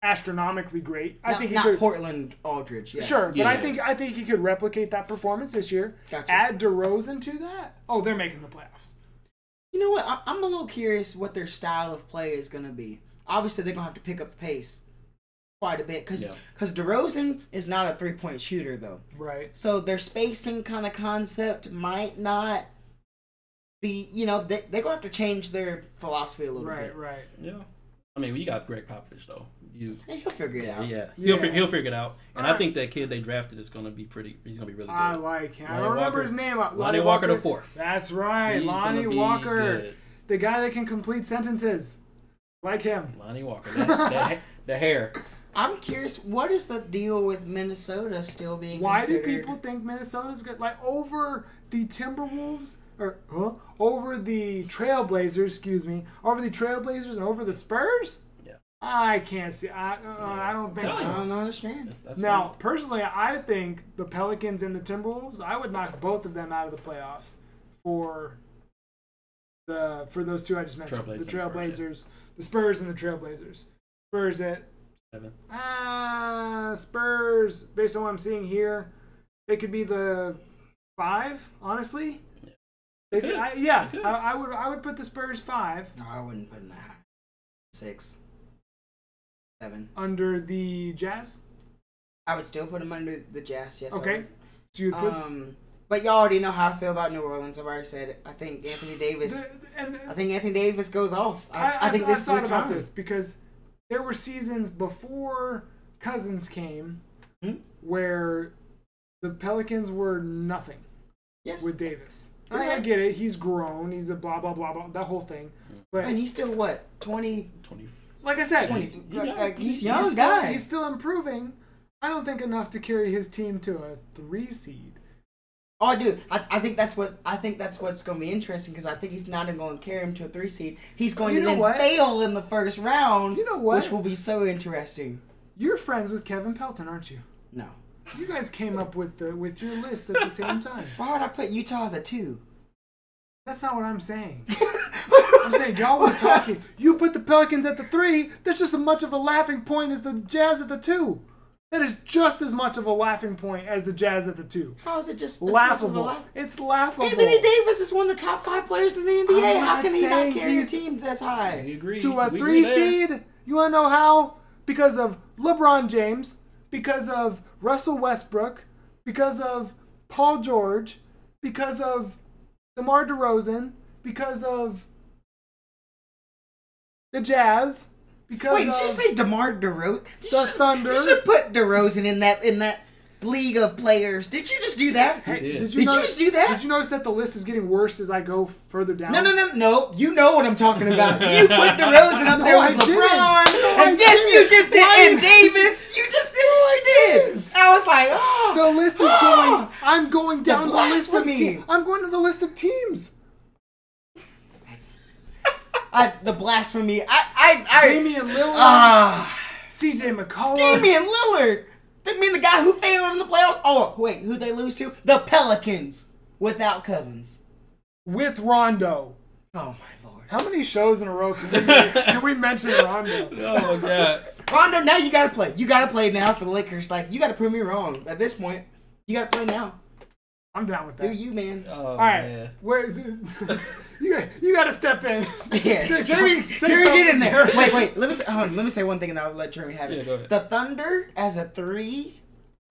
astronomically great. I not, think he not could, Portland Aldridge. Yeah. Sure, but yeah. I think I think he could replicate that performance this year. Gotcha. Add DeRozan to that. Oh, they're making the playoffs. You know what? I, I'm a little curious what their style of play is going to be. Obviously, they're going to have to pick up the pace. Quite a bit, because yeah. DeRozan is not a three-point shooter, though. Right. So their spacing kind of concept might not be, you know, they, they're going to have to change their philosophy a little right, bit. Right, right. Yeah. I mean, you got Greg Popovich, though. You, yeah, he'll figure it yeah, out. Yeah. He'll, yeah. Fig- he'll figure it out. And All I right. think that kid they drafted is going to be pretty, he's going to be really good. I like him. Lonnie I don't Walker, remember his name. Lonnie, Lonnie Walker, Walker the fourth. That's right. He's Lonnie Walker. Good. The guy that can complete sentences. Like him. Lonnie Walker. That, that, the hair. I'm curious, what is the deal with Minnesota still being Why considered? Do people think Minnesota's good? Like, over the Timberwolves, or huh? over the Trailblazers, excuse me, over the Trailblazers and over the Spurs? Yeah. I can't see. I, uh, yeah. I don't think so. I don't understand. That's, that's now, funny. Personally, I think the Pelicans and the Timberwolves, I would knock both of them out of the playoffs for the for those two I just mentioned. Trailblazers, the Trailblazers, Spurs, yeah. the Spurs and the Trailblazers. Spurs at... Seven. Uh, Spurs, based on what I'm seeing here, they could be the five, honestly. Yeah, they could. Could, I, yeah. Could. I, I would I would put the Spurs five. No, I wouldn't put them that high. Six. Seven. Under the Jazz? I would still put them under the Jazz, yes. Okay. I would. So you'd put... Um, but y'all already know how I feel about New Orleans. I've already said it. I think Anthony Davis... The, the, and the, I think Anthony Davis goes off. I, I, I think I, this is his time. This because... There were seasons before Cousins came mm-hmm. where the Pelicans were nothing yes. with Davis. Yeah. I, I get it. He's grown. He's a blah, blah, blah, blah, that whole thing. But and he's still, what, twenty? twenty Like I said, twenty, he's, like, young, like, he's, young he's, guy. Still, he's still improving. I don't think enough to carry his team to a three seed. Oh, I do. I, I think that's what I think that's what's going to be interesting because I think he's not going to carry him to a three seed. He's going you to then what? fail in the first round. You know what? Which will be so interesting. You're friends with Kevin Pelton, aren't you? No. You guys came up with the with your list at the same time. Why would I put Utah as a two? That's not what I'm saying. I'm saying y'all were talking. You put the Pelicans at the three. That's just as much of a laughing point as the Jazz at the two. That is just as much of a laughing point as the Jazz at the two. How is it just laughable? As much of a laugh- it's laughable. Anthony Davis is one of the top five players in the N B A. How can he not carry your teams as high? We agree. To a we three seed? You want to know how? Because of LeBron James, because of Russell Westbrook, because of Paul George, because of DeMar DeRozan, because of the Jazz. Because Wait, did you say DeMar DeRozan? You the should, Thunder. You should put DeRozan in that in that league of players. Did you just do that? Hey, did did, you, did notice, you just do that? Did you notice that the list is getting worse as I go further down? No, no, no, no. You know what I'm talking about. You put DeRozan up no, there with I LeBron. No, and I yes, didn't. you just did. Why? And Davis, you just did. No, you did. Didn't. I was like, oh. The list is oh, going. I'm going down the, the list of teams. I'm going to the list of teams. I, the blasphemy. I, I, I. Damian Lillard. Uh, C J McCollum. Damian Lillard. That mean the guy who failed in the playoffs. Oh, wait, who'd they lose to? The Pelicans. Without Cousins. With Rondo. Oh, my Lord. How many shows in a row can we, can we mention Rondo? Oh, God. Rondo, now you got to play. You got to play now for the Lakers. Like, you got to prove me wrong at this point. You got to play now. I'm down with that. Do you, man? Oh, all right. Man. Where is it? you you got to step in. Yeah. Jeremy, Jeremy, Jeremy get in there. Wait, wait. Let me say, um, let me say one thing, and I'll let Jeremy have it. Yeah, go ahead. The Thunder as a three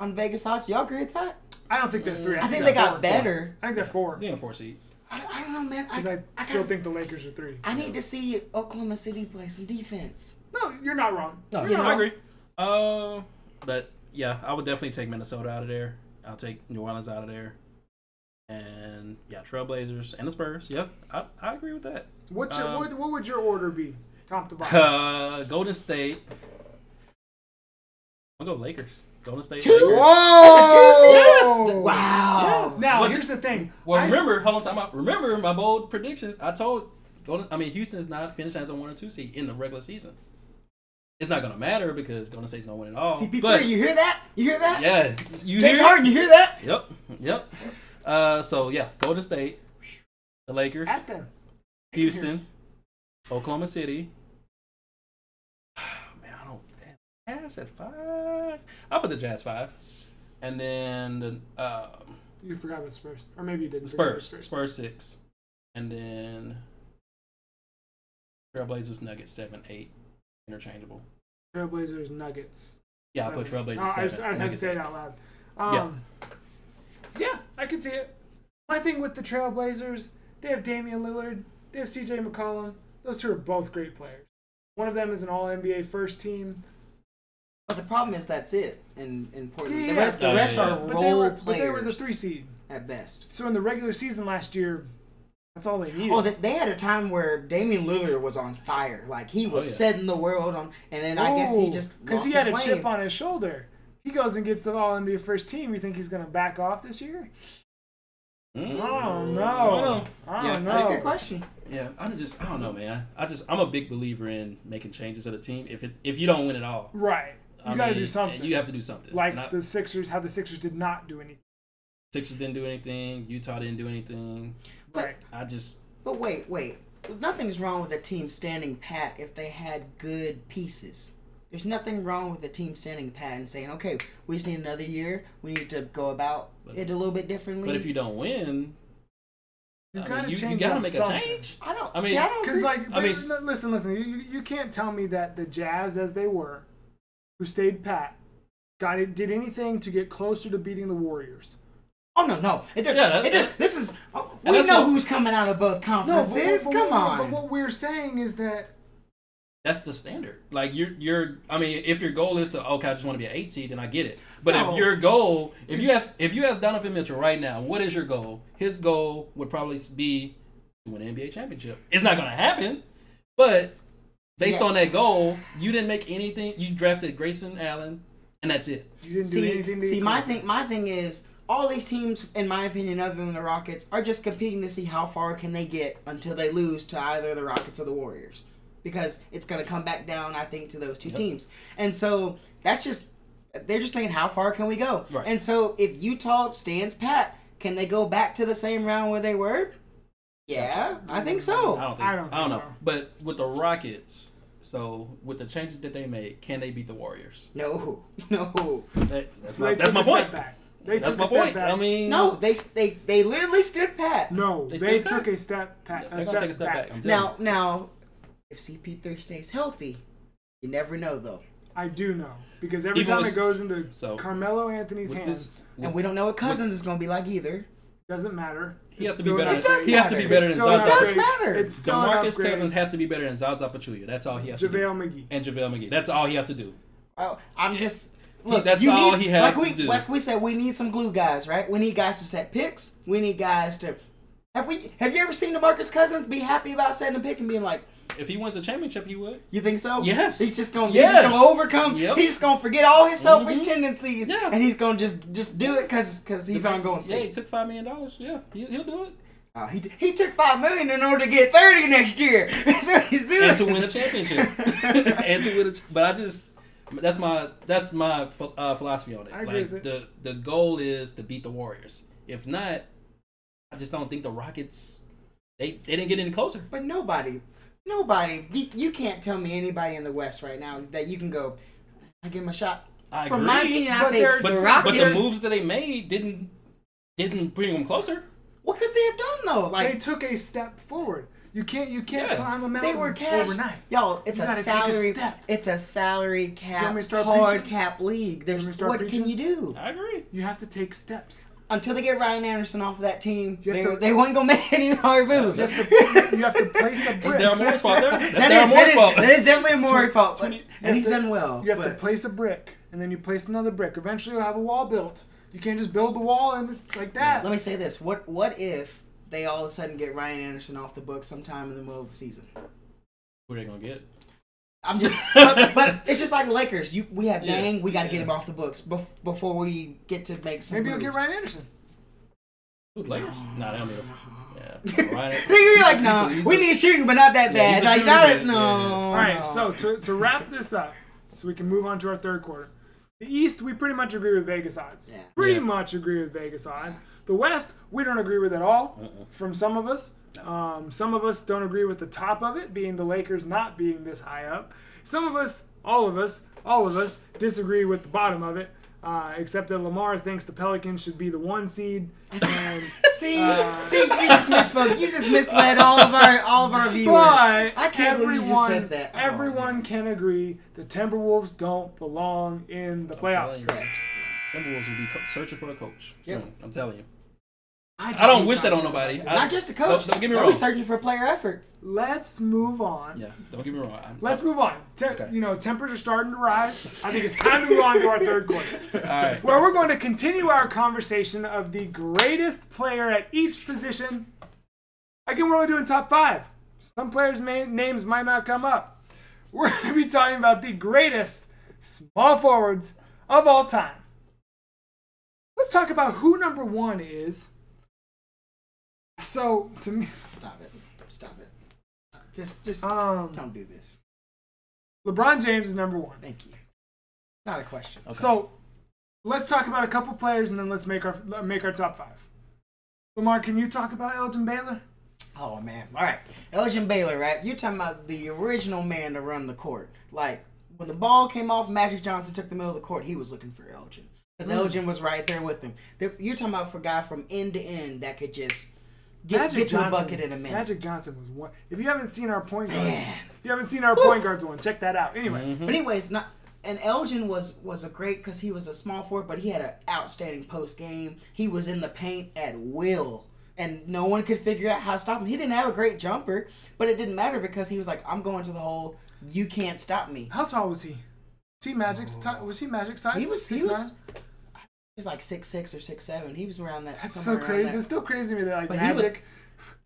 on Vegas odds. Y'all agree with that? I don't think they're three. I, I think, think they got better. I think they're four. Yeah, four seed. I don't, I don't know, man. Because I, I, I still I, think the Lakers are three. I need know. to see Oklahoma City play some defense. No, you're not wrong. No, you're not wrong. I agree. Uh, but, yeah, I would definitely take Minnesota out of there. I'll take New Orleans out of there. And, yeah, Trailblazers and the Spurs. Yep, I, I agree with that. What's um, your, what, what would your order be, top to bottom? Uh, Golden State. I'll go Lakers. Golden State. Two? Lakers. Whoa! Two yes. Wow. Yeah. Now, well, here's the thing. Well, I, remember, hold on, time out. Remember my bold predictions. I told Golden, I mean, Houston's not finishing as a one or two seed in the regular season. It's not going to matter because Golden State's going to win it all. C P three, but, you hear that? You hear that? Yeah. You James hear Harden, you hear that? Yep. Yep. Uh, so, yeah, Golden State, the Lakers, At them. Houston, Oklahoma City. Jazz at five. I'll put the Jazz five. And then... Um, you forgot about Spurs. Or maybe you didn't. Spurs. Spurs. Spurs six. And then... Trailblazers, Nuggets, seven, eight. Interchangeable. Trailblazers, Nuggets. Yeah, seven. I put Trailblazers, oh, seven. I, I had to say it out loud. Um, yeah. yeah, I can see it. My thing with the Trailblazers, they have Damian Lillard. They have C J McCollum. Those two are both great players. One of them is an all N B A first team. But the problem is that's it in, in Portland. Yeah, the rest, the rest yeah. are but role were, players. But they were the three seed. At best. So in the regular season last year, that's all they needed. Oh, they, they had a time where Damian Lillard was on fire. Like, he was oh, yeah. setting the world on, and then oh, I guess he just Because he had a lane. chip on his shoulder. He goes and gets the all N B A first team. You think he's going to back off this year? Mm. Oh, no. I don't know. I don't yeah, know. That's a good question. Yeah, I'm just, I don't know, man. I just, I'm a big believer in making changes to the team if it, if you don't win it all. Right. You got to do something. You have to do something. Like I, the Sixers, how the Sixers did not do anything. Sixers didn't do anything. Utah didn't do anything. But, right. I just. But wait, wait. Nothing's wrong with a team standing pat if they had good pieces. There's nothing wrong with a team standing pat and saying, okay, we just need another year. We need to go about but, it a little bit differently. But if you don't win, you got to change. You got to make something. a change. I don't. I mean, see, I don't. Because like, I mean, listen, listen. You you can't tell me that the Jazz, as they were. Who stayed pat? Got it? Did anything to get closer to beating the Warriors? Oh no, no! It does. Yeah, it does. It, this is oh, we know what, who's coming out of both conferences. No, but, but, Come but, on! But what we're saying is that that's the standard. Like you're, you're. I mean, if your goal is to okay, I just want to be an eight seed, then I get it. But no. if your goal, if you ask, if you ask Donovan Mitchell right now, what is your goal? His goal would probably be to win an N B A championship. It's not going to happen, but. Based yeah. on that goal, you didn't make anything. You drafted Grayson Allen, and that's it. You didn't see, do anything. To see, my thing, my thing is, all these teams, in my opinion, other than the Rockets, are just competing to see how far can they get until they lose to either the Rockets or the Warriors, because it's going to come back down, I think, to those two yep. teams. And so that's just they're just thinking, how far can we go? Right. And so if Utah stands pat, can they go back to the same round where they were? Yeah, I think so. I don't think, I don't think I don't know. So. But with the Rockets, so with the changes that they made, can they beat the Warriors? No, no. That, that's so my, that's my point. They that's took my a point. Step back. I mean, no, they they they literally stood pat. No, they, they took back. a step pat. Yeah, they're gonna take a step back. back. Now, now, if C P three stays healthy, you never know though. I do know because every Even time was, it goes into so, Carmelo Anthony's hands, this, with, and we don't know what Cousins with, is going to be like either. Doesn't matter. He has, still, than, he has to be better. It's than Zaza. It does matter. It's still DeMarcus Cousins has to be better than Zaza Pachulia. That's all he has to do. JaVale McGee. And JaVale McGee. That's all he has to do. Oh, I'm yeah. just look. That's you all need, he has like we, to do. Like we said, we need some glue guys, right? We need guys to set picks. We need guys to. Have we? Have you ever seen DeMarcus Cousins be happy about setting a pick and being like? If he wins a championship, he would. You think so? Yes. He's just gonna. Yes. He's just gonna overcome. Yep. He's just gonna forget all his selfish mm-hmm. tendencies, yeah. and he's gonna just just do it because because he's on Golden State. Yeah, he took five million dollars. Yeah, he, he'll do it. Uh, he he took five million in order to get thirty next year. That's what he's doing. And to win a championship. and to win a. But I just that's my that's my uh, philosophy on it. I agree like with it. the the goal is to beat the Warriors. If not, I just don't think the Rockets. They they didn't get any closer. But nobody. Nobody, you, you can't tell me anybody in the West right now that you can go, I give him a shot. I From agree. my opinion, I say the Rockets. But the moves that they made didn't didn't bring them closer. What could they have done though? Like they took a step forward. You can't you can't yeah. climb a mountain. They were cash. Overnight. Yo, it's you a salary. A it's a salary cap, hard preaching? Cap league. There's what preaching? Can you do? I agree. You have to take steps. Until they get Ryan Anderson off of that team, they, to, they won't go make any hard moves. You have to, you have to place a brick. Daryl Morey's fault there. That's that Daryl Morey's fault. Is, that is definitely a Morey fault, but, and he's to, done well. You have but. to place a brick, and then you place another brick. Eventually, you'll have a wall built. You can't just build the wall and like that. Let me say this: what what if they all of a sudden get Ryan Anderson off the books sometime in the middle of the season? Who are they gonna get? I'm just, but, but it's just like the Lakers. You, we have Dang. Yeah, we got to yeah. get him off the books bef- before we get to make some. Maybe moves. You'll get Ryan Anderson. Ooh, Lakers? No, nah, they don't need him. Yeah, Ryan. You're be like, no, nah, we need shooting, but not that yeah, bad. Like, not, no. Yeah, yeah. All right, so to to wrap this up, so we can move on to our third quarter. The East, we pretty much agree with Vegas odds. Yeah. Pretty yeah. much agree with Vegas odds. The West, we don't agree with at all. Uh-uh. From some of us. Um, some of us don't agree with the top of it, being the Lakers not being this high up. Some of us, all of us, all of us disagree with the bottom of it, uh, except that Lamar thinks the Pelicans should be the one seed. And, see, uh, see, you just misspoke. You just misled all of our all of our viewers. But I can't everyone, believe you just said that. Oh, everyone man. Can agree the Timberwolves don't belong in the I'm playoffs. Telling you. Timberwolves will be searching for a coach soon. Yep. I'm telling you. I, I don't wish that on nobody. I, not just a coach. Don't, don't get me They'll wrong. We're searching for player effort. Let's move on. Yeah, don't get me wrong. I'm, Let's I'm, move on. Te- okay. You know, tempers are starting to rise. I think it's time to move on to our third quarter. All right. Where we're going to continue our conversation of the greatest player at each position. Again, we're only doing top five. Some players' may, names might not come up. We're going to be talking about the greatest small forwards of all time. Let's talk about who number one is. So to me, stop it, stop it. Just, just um, don't do this. LeBron James is number one. Thank you. Not a question. Okay. So let's talk about a couple players, and then let's make our make our top five. Lamar, can you talk about Elgin Baylor? Oh man, all right, Elgin Baylor, right? You're talking about the original man to run the court. Like when the ball came off, Magic Johnson took the middle of the court. He was looking for Elgin because mm. Elgin was right there with him. You're talking about for a guy from end to end that could just. Get, Magic get to Johnson, the bucket in a minute. Magic Johnson was one. If you haven't seen our point guards, Man. if you haven't seen our Woo. point guards one, check that out. Anyway, mm-hmm. but anyways, not and Elgin was was a great because he was a small forward, but he had an outstanding post game. He was in the paint at will, and no one could figure out how to stop him. He didn't have a great jumper, but it didn't matter because he was like, "I'm going to the hole. You can't stop me." How tall was he? Was he Magic's oh. t- was he Magic size? He was. Six he was. Nine? He was like six six or six seven. He was around that. That's so crazy. That. It's still crazy to me that like but Magic.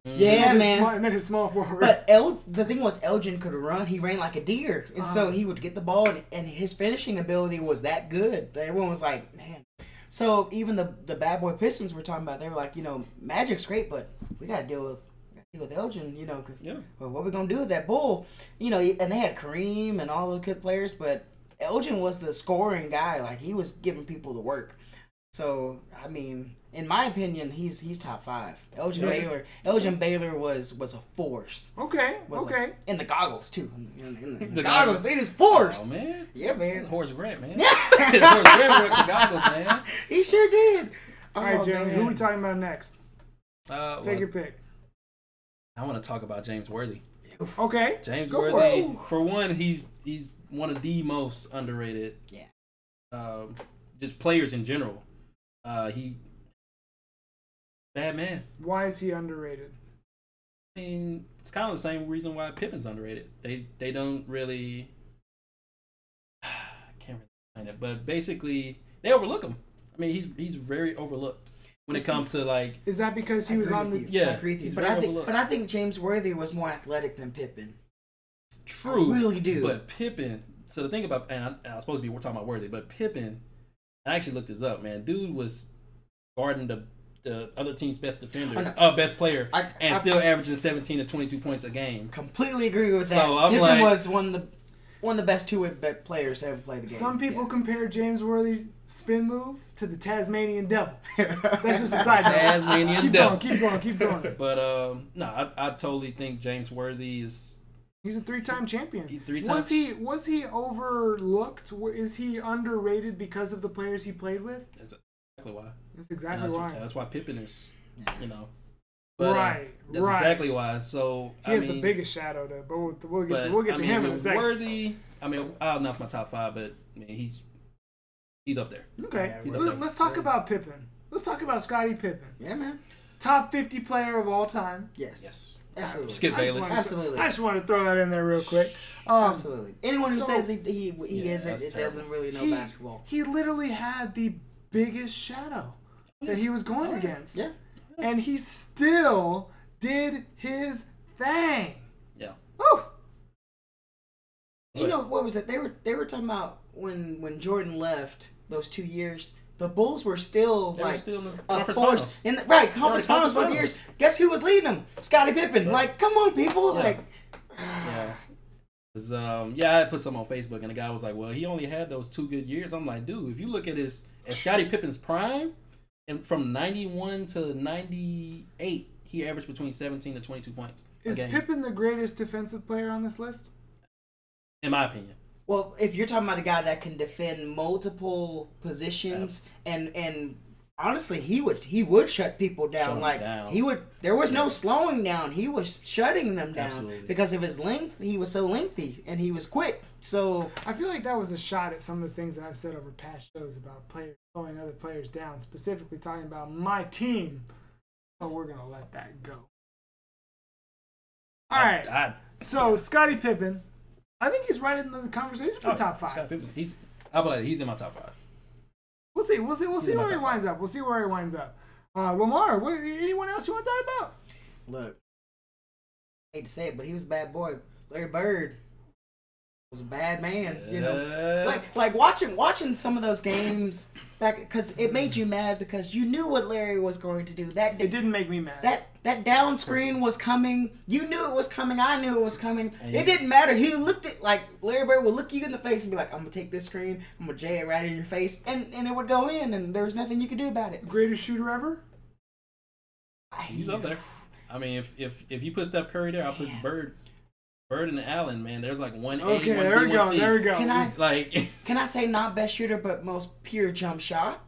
Was, yeah, man. Small, and then his small forward. But El, the thing was Elgin could run. He ran like a deer. And um, so he would get the ball, and, and his finishing ability was that good. Everyone was like, man. So even the, the bad boy Pistons were talking about, they were like, you know, Magic's great, but we got to deal with with Elgin, you know. Yeah. Well, what are we going to do with that bull? You know, and they had Kareem and all those good players, but Elgin was the scoring guy. Like, he was giving people the work. So, I mean, in my opinion, he's he's top five. Elgin yeah. Baylor, Elgin Baylor was, was a force. Okay, was okay. In the goggles too. In, in the, in the, the goggles, it is force. Oh man, yeah, man. Horace Grant, man. Horace Grant with the goggles, man. He sure did. All right, oh, Jeremy, who are we talking about next? Uh, Take well, your pick. I want to talk about James Worthy. Okay, James Go Worthy. For, for one, he's he's one of the most underrated. Yeah. Um, just players in general. Uh, he bad man. Why is he underrated? I mean, it's kind of the same reason why Pippen's underrated. They they don't really I can't really explain it, but basically they overlook him. I mean, he's he's very overlooked when it comes to like. Is that because he was on the? Yeah, I agree with you. But I think but I think James Worthy was more athletic than Pippen. True, I really do. But Pippen. So the thing about and I, I was supposed to be we're talking about Worthy, but Pippen. I actually looked this up, man. Dude was guarding the the other team's best defender, oh, no. uh, best player, I, and I, still I, averaging seventeen to twenty-two points a game. Completely agree with that. So I'm Pippen like, was one of the one of the best two-way players to ever play the game. Some people yeah. compare James Worthy's spin move to the Tasmanian devil. That's just a side note. Tasmanian keep devil. Keep going, keep going, keep going. But um, no, I, I totally think James Worthy is. He's a three-time champion. He's three-time. Was he was he overlooked? Is he underrated because of the players he played with? That's exactly why. That's exactly that's, why. That's why Pippen is, you know. But, right, uh, that's right. exactly why. So he I has mean, the biggest shadow, though. But we'll, we'll get but, to, we'll get I to mean, him in a second. Worthy, I mean, I'll announce my top five, but I mean, he's he's up there. Okay, yeah, he's up there. Let's talk yeah. about Pippen. Let's talk about Scottie Pippen. Yeah, man. Top fifty player of all time. Yes. Yes. Absolutely. Skip Bayless. I Absolutely. I just want to throw that in there real quick. Um, Absolutely. Anyone who so, says he he, he yeah, isn't it doesn't really know he, basketball. He literally had the biggest shadow that he was going oh, yeah. against. Yeah. And he still did his thing. Yeah. Woo! You know, what was it? They were they were talking about when, when Jordan left those two years, the Bulls were still they like were still in the conference uh, finals. In the, right, conference yeah, finals for the years. Guess who was leading them? Scottie Pippen. Right. Like, come on, people. Yeah. Like, yeah. Cause, um, yeah, I put something on Facebook, and the guy was like, well, he only had those two good years. I'm like, dude, if you look at his, at Scottie Pippen's prime, and from ninety-one to ninety-eight, he averaged between seventeen to twenty-two points. Is Pippen the greatest defensive player on this list? In my opinion. Well, if you're talking about a guy that can defend multiple positions, yeah. and and honestly, he would he would shut people down. Shutting like down. He would. There was yeah. no slowing down. He was shutting them down Absolutely. Because of his length. He was so lengthy and he was quick. So I feel like that was a shot at some of the things that I've said over past shows about players slowing other players down, specifically talking about my team. Oh, we're gonna let that go. All I, right. I, so Scottie Pippen, I think he's right in the conversation for oh, top five. Scottie Pippen, he's I believe he's in my top five. We'll see. We'll see. We'll he's see where he winds five. up. We'll see where he winds up. Uh, Lamar, what, anyone else you want to talk about? Look, I hate to say it, but he was a bad boy. Larry Bird was a bad man, you know. Like, like watching watching some of those games back, because it made you mad because you knew what Larry was going to do. That did, it didn't make me mad. That that down screen was coming. You knew it was coming. I knew it was coming. And it didn't matter. He looked at like Larry Bird would look you in the face and be like, "I'm gonna take this screen. I'm gonna jay it right in your face," and and it would go in, and there was nothing you could do about it. Greatest shooter ever. He's up there. I mean, if if if you put Steph Curry there, I'll put Bird. Bird and Allen, man, there's like one A, okay, one there we go, C. there we go. Can I, like, can I say not best shooter, but most pure jump shot?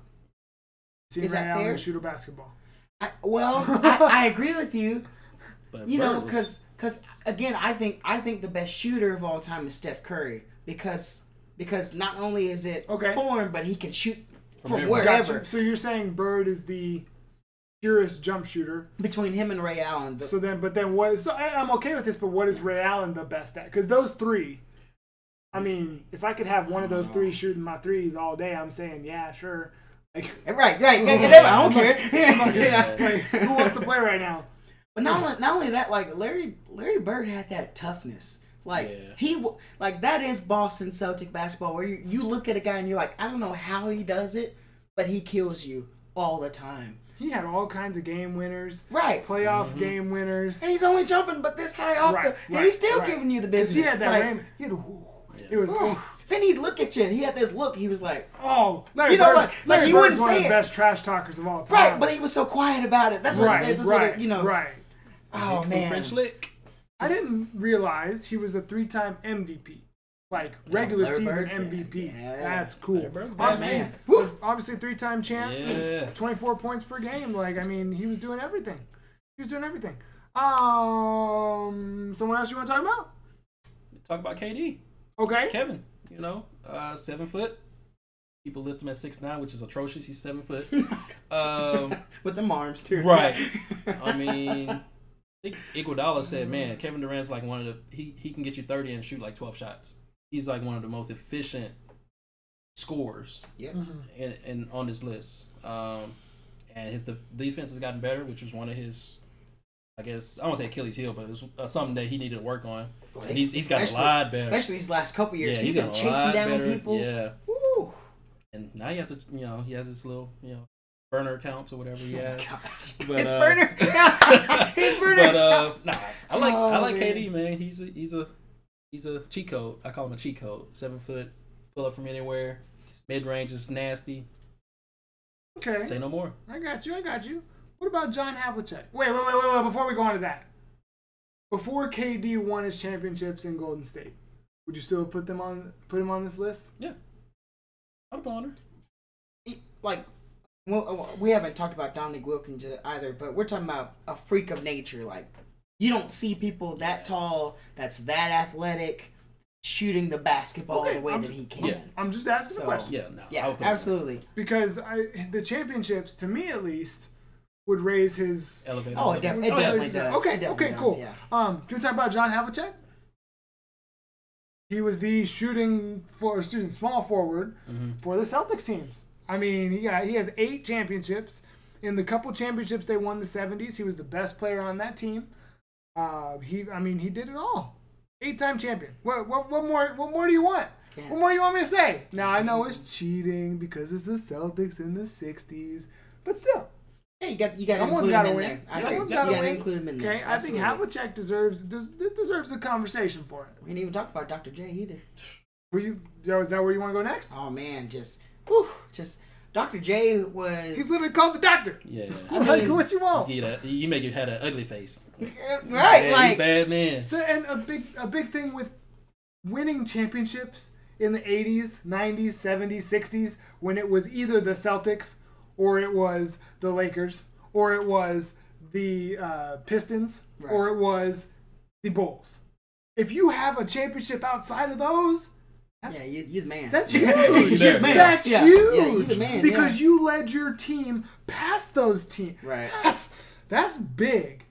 See, is that fair? Shooter basketball. I, well, I, I agree with you. But you Bird know, because because again, I think I think the best shooter of all time is Steph Curry because because not only is it okay. foreign, but he can shoot from, from wherever. You. So you're saying Bird is the purest jump shooter between him and Ray Allen. The, so then, but then what? So I, I'm okay with this, but what is Ray Allen the best at? Because those three, I mean, if I could have one of those three shooting my threes all day, I'm saying, yeah, sure. Like, right, right. Oh, yeah, yeah, I don't I'm care. Like, yeah. Like, who wants to play right now? But not only, not only that, like Larry Larry Bird had that toughness. Like yeah. he, like that is Boston Celtic basketball, where you, you look at a guy and you're like, I don't know how he does it, but he kills you all the time. He had all kinds of game winners. Right. Playoff mm-hmm. game winners. And he's only jumping but this high off right, the... And right, he's still right. giving you the business. He had that like, name. He had ooh, yeah. It was... Ooh. Then he'd look at you and he had this look. He was like... Oh, Larry you know, Bird, like, Larry like, he Bird wouldn't one say of the it. Best trash talkers of all time. Right, but he was so quiet about it. That's what... Right, that's right, what it, you know, right. Oh, oh man. French lick. I didn't realize he was a three-time M V P. Like, regular yeah, season M V P. Yeah. That's cool. Obviously, obviously, three-time champ. Yeah. twenty-four points per game. Like, I mean, he was doing everything. He was doing everything. Um, someone else you want to talk about? Talk about K D. Okay. Kevin, you know, uh, seven foot. People list him at six nine, which is atrocious. He's seven foot. um, With them arms, too. Right. I mean, I think Iguodala said, man, Kevin Durant's like one of the, he, he can get you thirty and shoot like twelve shots. He's like one of the most efficient scorers yeah. mm-hmm. in, in, on this list. Um, and his de- defense has gotten better, which was one of his, I guess, I won't say Achilles heel, but it was uh, something that he needed to work on. Boy, he's he's got a lot better. Especially these last couple years. Yeah, he's, he's been chasing down better. people. Yeah. Woo. And now he has, a, you know, he has this little, you know, burner accounts or whatever he has. Oh but, his uh, burner His burner But, uh, nah, I like, oh, I like man. K D, man. He's a, he's a, He's a cheat code. I call him a cheat code. Seven foot, pull up from anywhere. Mid range is nasty. Okay. Say no more. I got you. I got you. What about John Havlicek? Wait, wait, wait, wait, wait. Before we go on to that, before K D won his championships in Golden State, would you still put them on? Put him on this list? Yeah. I'd put him on there. Like, well, we haven't talked about Dominique Wilkins either, but we're talking about a freak of nature. Like, you don't see people that yeah. tall, that's that athletic, shooting the basketball okay, the way I'm that just, he can. Yeah. I'm just asking so, the question. Yeah, no, yeah absolutely. That. Because I, the championships, to me at least, would raise his... Elevator. Oh, it, def- it oh, definitely does. Okay, definitely okay, cool. Does, yeah. Um, can we talk about John Havlicek? He was the shooting for shooting small forward mm-hmm. for the Celtics teams. I mean, he got, he has eight championships. In the couple championships they won in the seventies, he was the best player on that team. Uh, he, I mean, he did it all. Eight-time champion. What, what, what more? What more do you want? Can't. What more do you want me to say? Now I know it's cheating because it's the Celtics in the sixties, but still. Yeah, you got you got someone's got to win. Someone's got to include him in there. Okay, I think Havlicek deserves does deserves a conversation for it. We didn't even talk about Doctor J either. Were you? Is that where you want to go next? Oh man, just. Whew, just Doctor J was. He's literally called the doctor. Yeah, yeah. I mean, like, what you want? You, a, you make your head an ugly face. Right, yeah, like bad man. The, and a big, a big thing with winning championships in the eighties, nineties, seventies, sixties, when it was either the Celtics or it was the Lakers or it was the uh, Pistons right. or it was the Bulls. If you have a championship outside of those. That's, yeah, you, you're the man. That's huge. You're the man. That's yeah. huge. Yeah, you're the man. Because yeah. you led your team past those teams. Right. That's that's big,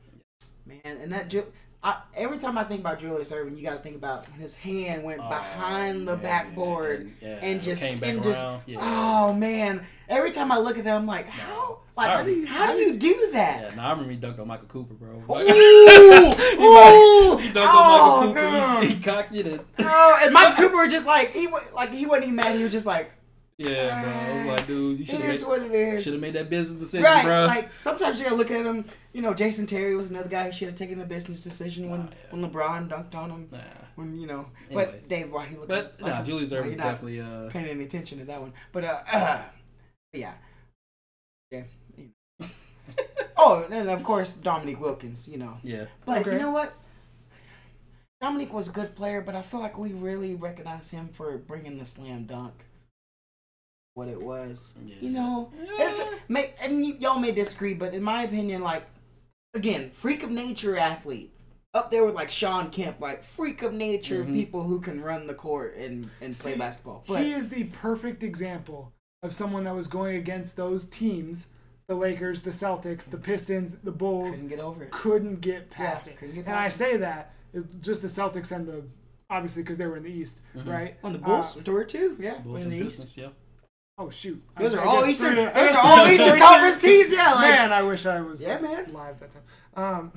man. And that I, every time I think about Julius Erving, you got to think about his hand went oh, behind the yeah, backboard yeah, yeah. and just came back and just yeah. oh man. Every time I look at them, I'm like, how? Like, how do you, how do, you do that? Yeah, no, I remember he dunked on Michael Cooper, bro. Like, ooh, ooh, he dunked oh, on Michael Cooper. No. He, he cocked it. In. Oh, and Michael Cooper was just like he like he wasn't even mad. He was just like, yeah, bro. I was like, dude, you should have made, made that business decision, right, bro. Like sometimes you gotta look at him. You know, Jason Terry was another guy who should have taken a business decision when, oh, yeah. when LeBron dunked on him. Nah. When you know, anyways. But Dave, why he looked? But like, nah, Julius Erving definitely uh, paying any attention to that one. But uh, uh yeah. Yeah. Oh, and of course Dominique Wilkins, you know. Yeah. But okay. you know what? Dominique was a good player, but I feel like we really recognize him for bringing the slam dunk. What it was, yeah. you know. Yeah. It's may, and y- y'all may disagree, but in my opinion, like again, freak of nature athlete. Up there with like Sean Kemp, like freak of nature mm-hmm. people who can run the court and and See, play basketball. But, he is the perfect example of someone that was going against those teams. The Lakers, the Celtics, the Pistons, the Bulls couldn't get over it. Couldn't get past yeah, it. Couldn't get past and I say that it's just the Celtics and the obviously because they were in the East, mm-hmm. right? On the Bulls, uh, were too. Yeah, Bulls in the East. Business, yeah. Oh shoot! Those I, are I all Eastern. Those are all Eastern Conference teams. Yeah, like, man, I wish I was yeah, man. live that time.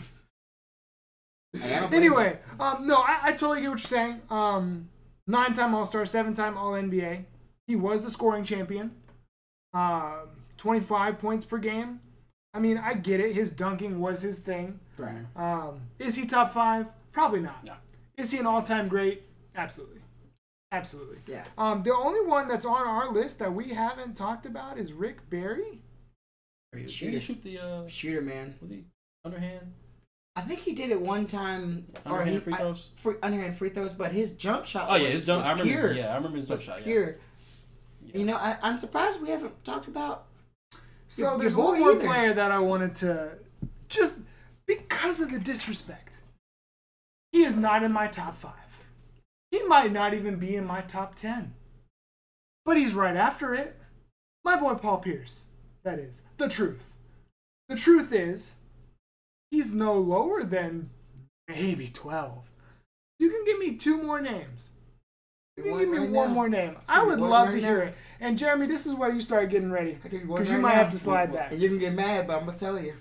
Um. Anyway, um, no, I, I totally get what you're saying. Um, nine-time All-Star, seven-time All N B A. He was the scoring champion. Um. twenty-five points per game. I mean, I get it. His dunking was his thing. Right. Um, is he top five? Probably not. No. Is he an all-time great? Absolutely. Absolutely. Yeah. Um, the only one that's on our list that we haven't talked about is Rick Barry. Shooter. Did he shoot the... Uh, Shooter, man. Was he underhand? I think he did it one time. Underhand or he, free throws? I, free, underhand free throws, but his jump shot oh, was, yeah, his jump, was I remember, pure. Yeah, I remember his jump shot. Pure. Yeah. You know, I, I'm surprised we haven't talked about... So your, there's your one more either. player that I wanted to, just because of the disrespect, he is not in my top five. He might not even be in my top ten. But he's right after it. My boy Paul Pierce. That is the truth. The truth is, he's no lower than maybe twelve. You can give me two more names. You can give me right one now. more name. I would love right to hear now. it. And Jeremy, this is where you start getting ready. Because you right might now. have to slide back. And you can get mad, but I'm going to tell you.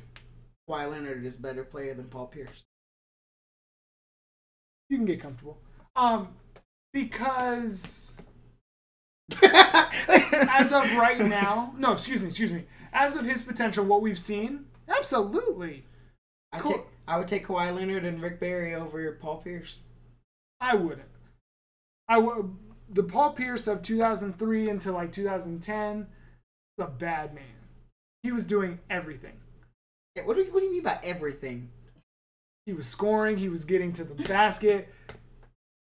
Kawhi Leonard is a better player than Paul Pierce. You can get comfortable. Um, because as of right now, no, excuse me, excuse me. As of his potential, what we've seen, absolutely. I, cool. take, I would take Kawhi Leonard and Rick Barry over Paul Pierce. I wouldn't. I w- the Paul Pierce of two thousand three into like two thousand ten was a bad man. He was doing everything. Yeah, what do you, what do you mean by everything? He was scoring. He was getting to the basket.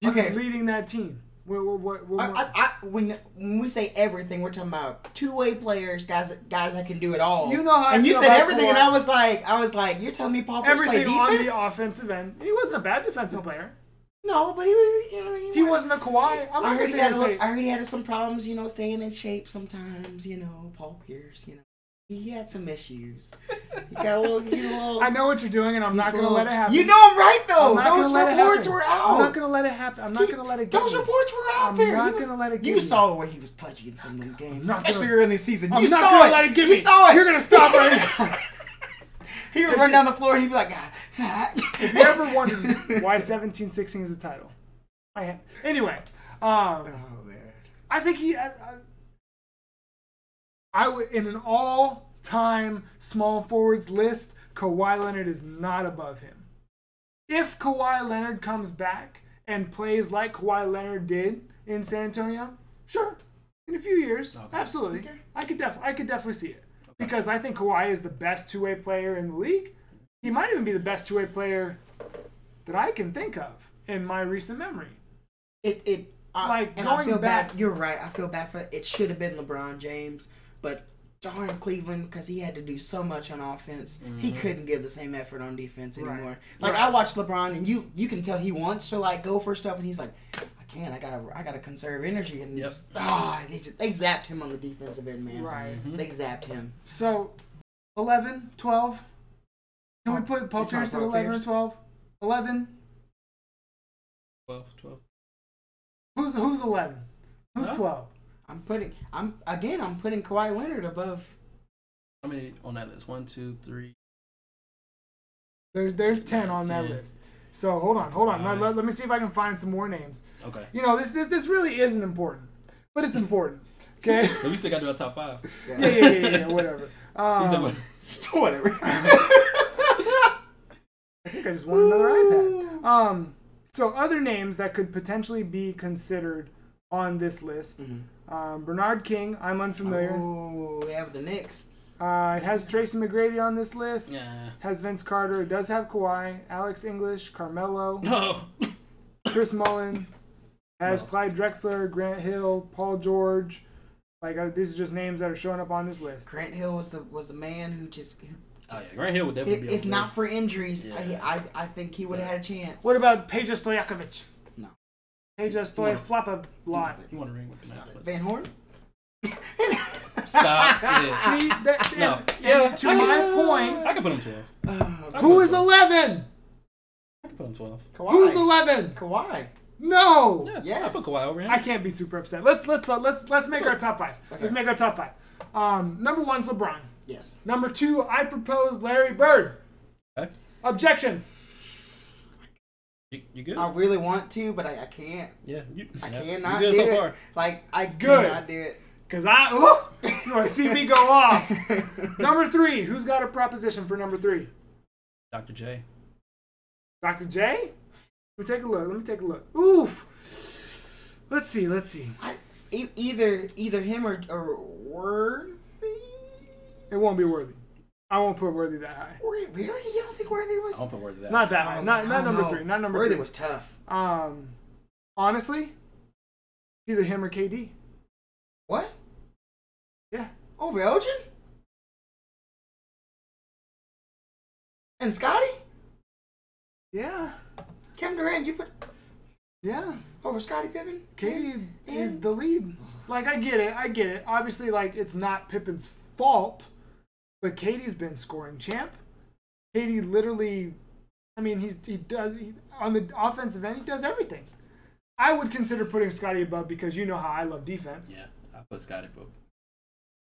He okay. was leading that team. What, what, what, what, I, I, I, when when we say everything, we're talking about two way players, guys, guys that can do it all. You know how. And I you said everything, Kawhi. and I was like, I was like, you're telling me Paul Pierce played defense? Everything on the offensive end. He wasn't a bad defensive player. No, but he was, you know, he, he wasn't a Kawhi. I'm I already had, I already had some problems, you know, staying in shape sometimes. You know, Paul Pierce, you know. He had some issues. He got a little, he a little. I know what you're doing, and I'm not going to let it happen. You know I'm right, though. Those reports were out. I'm not going to let it happen. I'm not going to let it go. Those reports were out there. I'm not going to let it go. You saw where he was pudgy in some of them games, especially early in the season. You saw it. You saw it. You're going to stop right now. He would run down the floor, and he'd be like, ah. If you ever wondered why seventeen sixteen is a title, I have. Anyway. Um, oh, man. I think he. I, I, I would, in an all-time small forwards list, Kawhi Leonard is not above him. If Kawhi Leonard comes back and plays like Kawhi Leonard did in San Antonio, sure, in a few years, okay. absolutely, okay. I could def, I could definitely see it okay. because I think Kawhi is the best two-way player in the league. He might even be the best two-way player that I can think of in my recent memory. It it uh, like and going I feel back, bad. You're right. I feel bad for that. It should have been LeBron James. But darn Cleveland, because he had to do so much on offense, mm-hmm. he couldn't give the same effort on defense anymore. Right. Like right. I watched LeBron, and you you can tell he wants to like go for stuff, and he's like, I can't, I gotta I gotta conserve energy, and yep. just, oh, they just, they zapped him on the defensive end, man. Right, mm-hmm. they zapped him. So eleven, twelve Can we put Paul Pierce at eleven or twelve? eleven twelve, twelve Who's who's eleven? Who's huh? twelve? I'm putting, I'm again, I'm putting Kawhi Leonard above. How many on that list? One, two, three. There's there's ten on ten. That list. So hold on, hold on. Right. Let, let me see if I can find some more names. Okay. You know, this this, this really isn't important, but it's important. Okay. At least they got to do our top five. Yeah, yeah, yeah, yeah, yeah whatever. Um, whatever. I think I just won Ooh. another iPad. Um. So other names that could potentially be considered on this list. Mm-hmm. Um, Bernard King, I'm unfamiliar. Oh, we have the Knicks. Uh, it has Tracy McGrady on this list. Yeah. Has Vince Carter. It does have Kawhi, Alex English, Carmelo, no. Chris Mullin. Has no. Clyde Drexler, Grant Hill, Paul George. Like uh, these are just names that are showing up on this list. Grant Hill was the was the man who just. Who just oh, yeah. Grant Hill would definitely. If, be if not for injuries, yeah. I, I I think he would have yeah. had a chance. What about Peja Stojakovic? Hey, just throw a flop a lot. You want to ring with the match? Van Horn? Stop it. See, that, no. and, yeah, and to can, my uh, point. I can put him twelve. Uh, who is eleven? I can put him twelve. Kawhi. Who's eleven? Kawhi. No. Yeah, yes. I put Kawhi over him. I can't be super upset. Let's let's uh, let's let's make cool. our top five. Okay. Let's make our top five. Um, number one's LeBron. Yes. Number two, I propose Larry Bird. Okay. Objections. You, you good? I really want to, but I, I can't. Yeah, you, I yeah. cannot you do it. So far. It. Like I good. cannot do it because I ooh, you want to see me go off. Number three, who's got a proposition for number three? Doctor J. Doctor J. Let me take a look. Let me take a look. Oof. Let's see. Let's see. I, either either him or, or Worthy. It won't be Worthy. I won't put Worthy that high. Really? You don't think Worthy was? I won't put Worthy that. Not that high. high. Not not number know. three. Not number Worthy three. Worthy was tough. Um, honestly, either him or K D. What? Yeah. Over Elgin? And Scotty? Yeah. Kevin Durant, you put? Yeah. Over Scottie Pippen. K D and... is the lead. Like I get it. I get it. Obviously, like it's not Pippen's fault. But K D's been scoring champ. K D literally, I mean, he he does he, on the offensive end. He does everything. I would consider putting Scotty above because you know how I love defense. Yeah, I put Scotty above.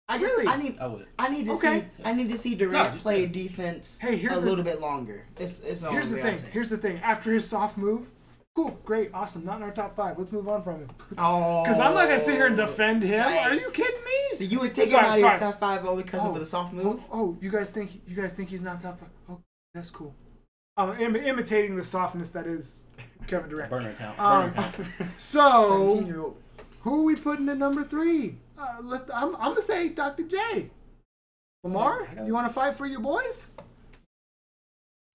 I just, really? I need. I would. I need to okay. see. Yeah. I need to see Durant no, play yeah. defense hey, here's a the, little bit longer. It's it's here's the thing. Here's the thing. After his soft move, cool, great, awesome. Not in our top five. Let's move on from him. Oh, because I'm not gonna sit here and defend him. Right. Are you kidding me? So you would take sorry, him out of your top five only because oh, of the soft move? Oh, oh, you guys think you guys think he's not top five? Oh, that's cool. Um, Im- imitating the softness that is Kevin Durant. Burner account. Um, Burner account. So, who are we putting at number three? Uh, let's, I'm, I'm gonna say Doctor J. Lamar, oh, you want to fight for your boys?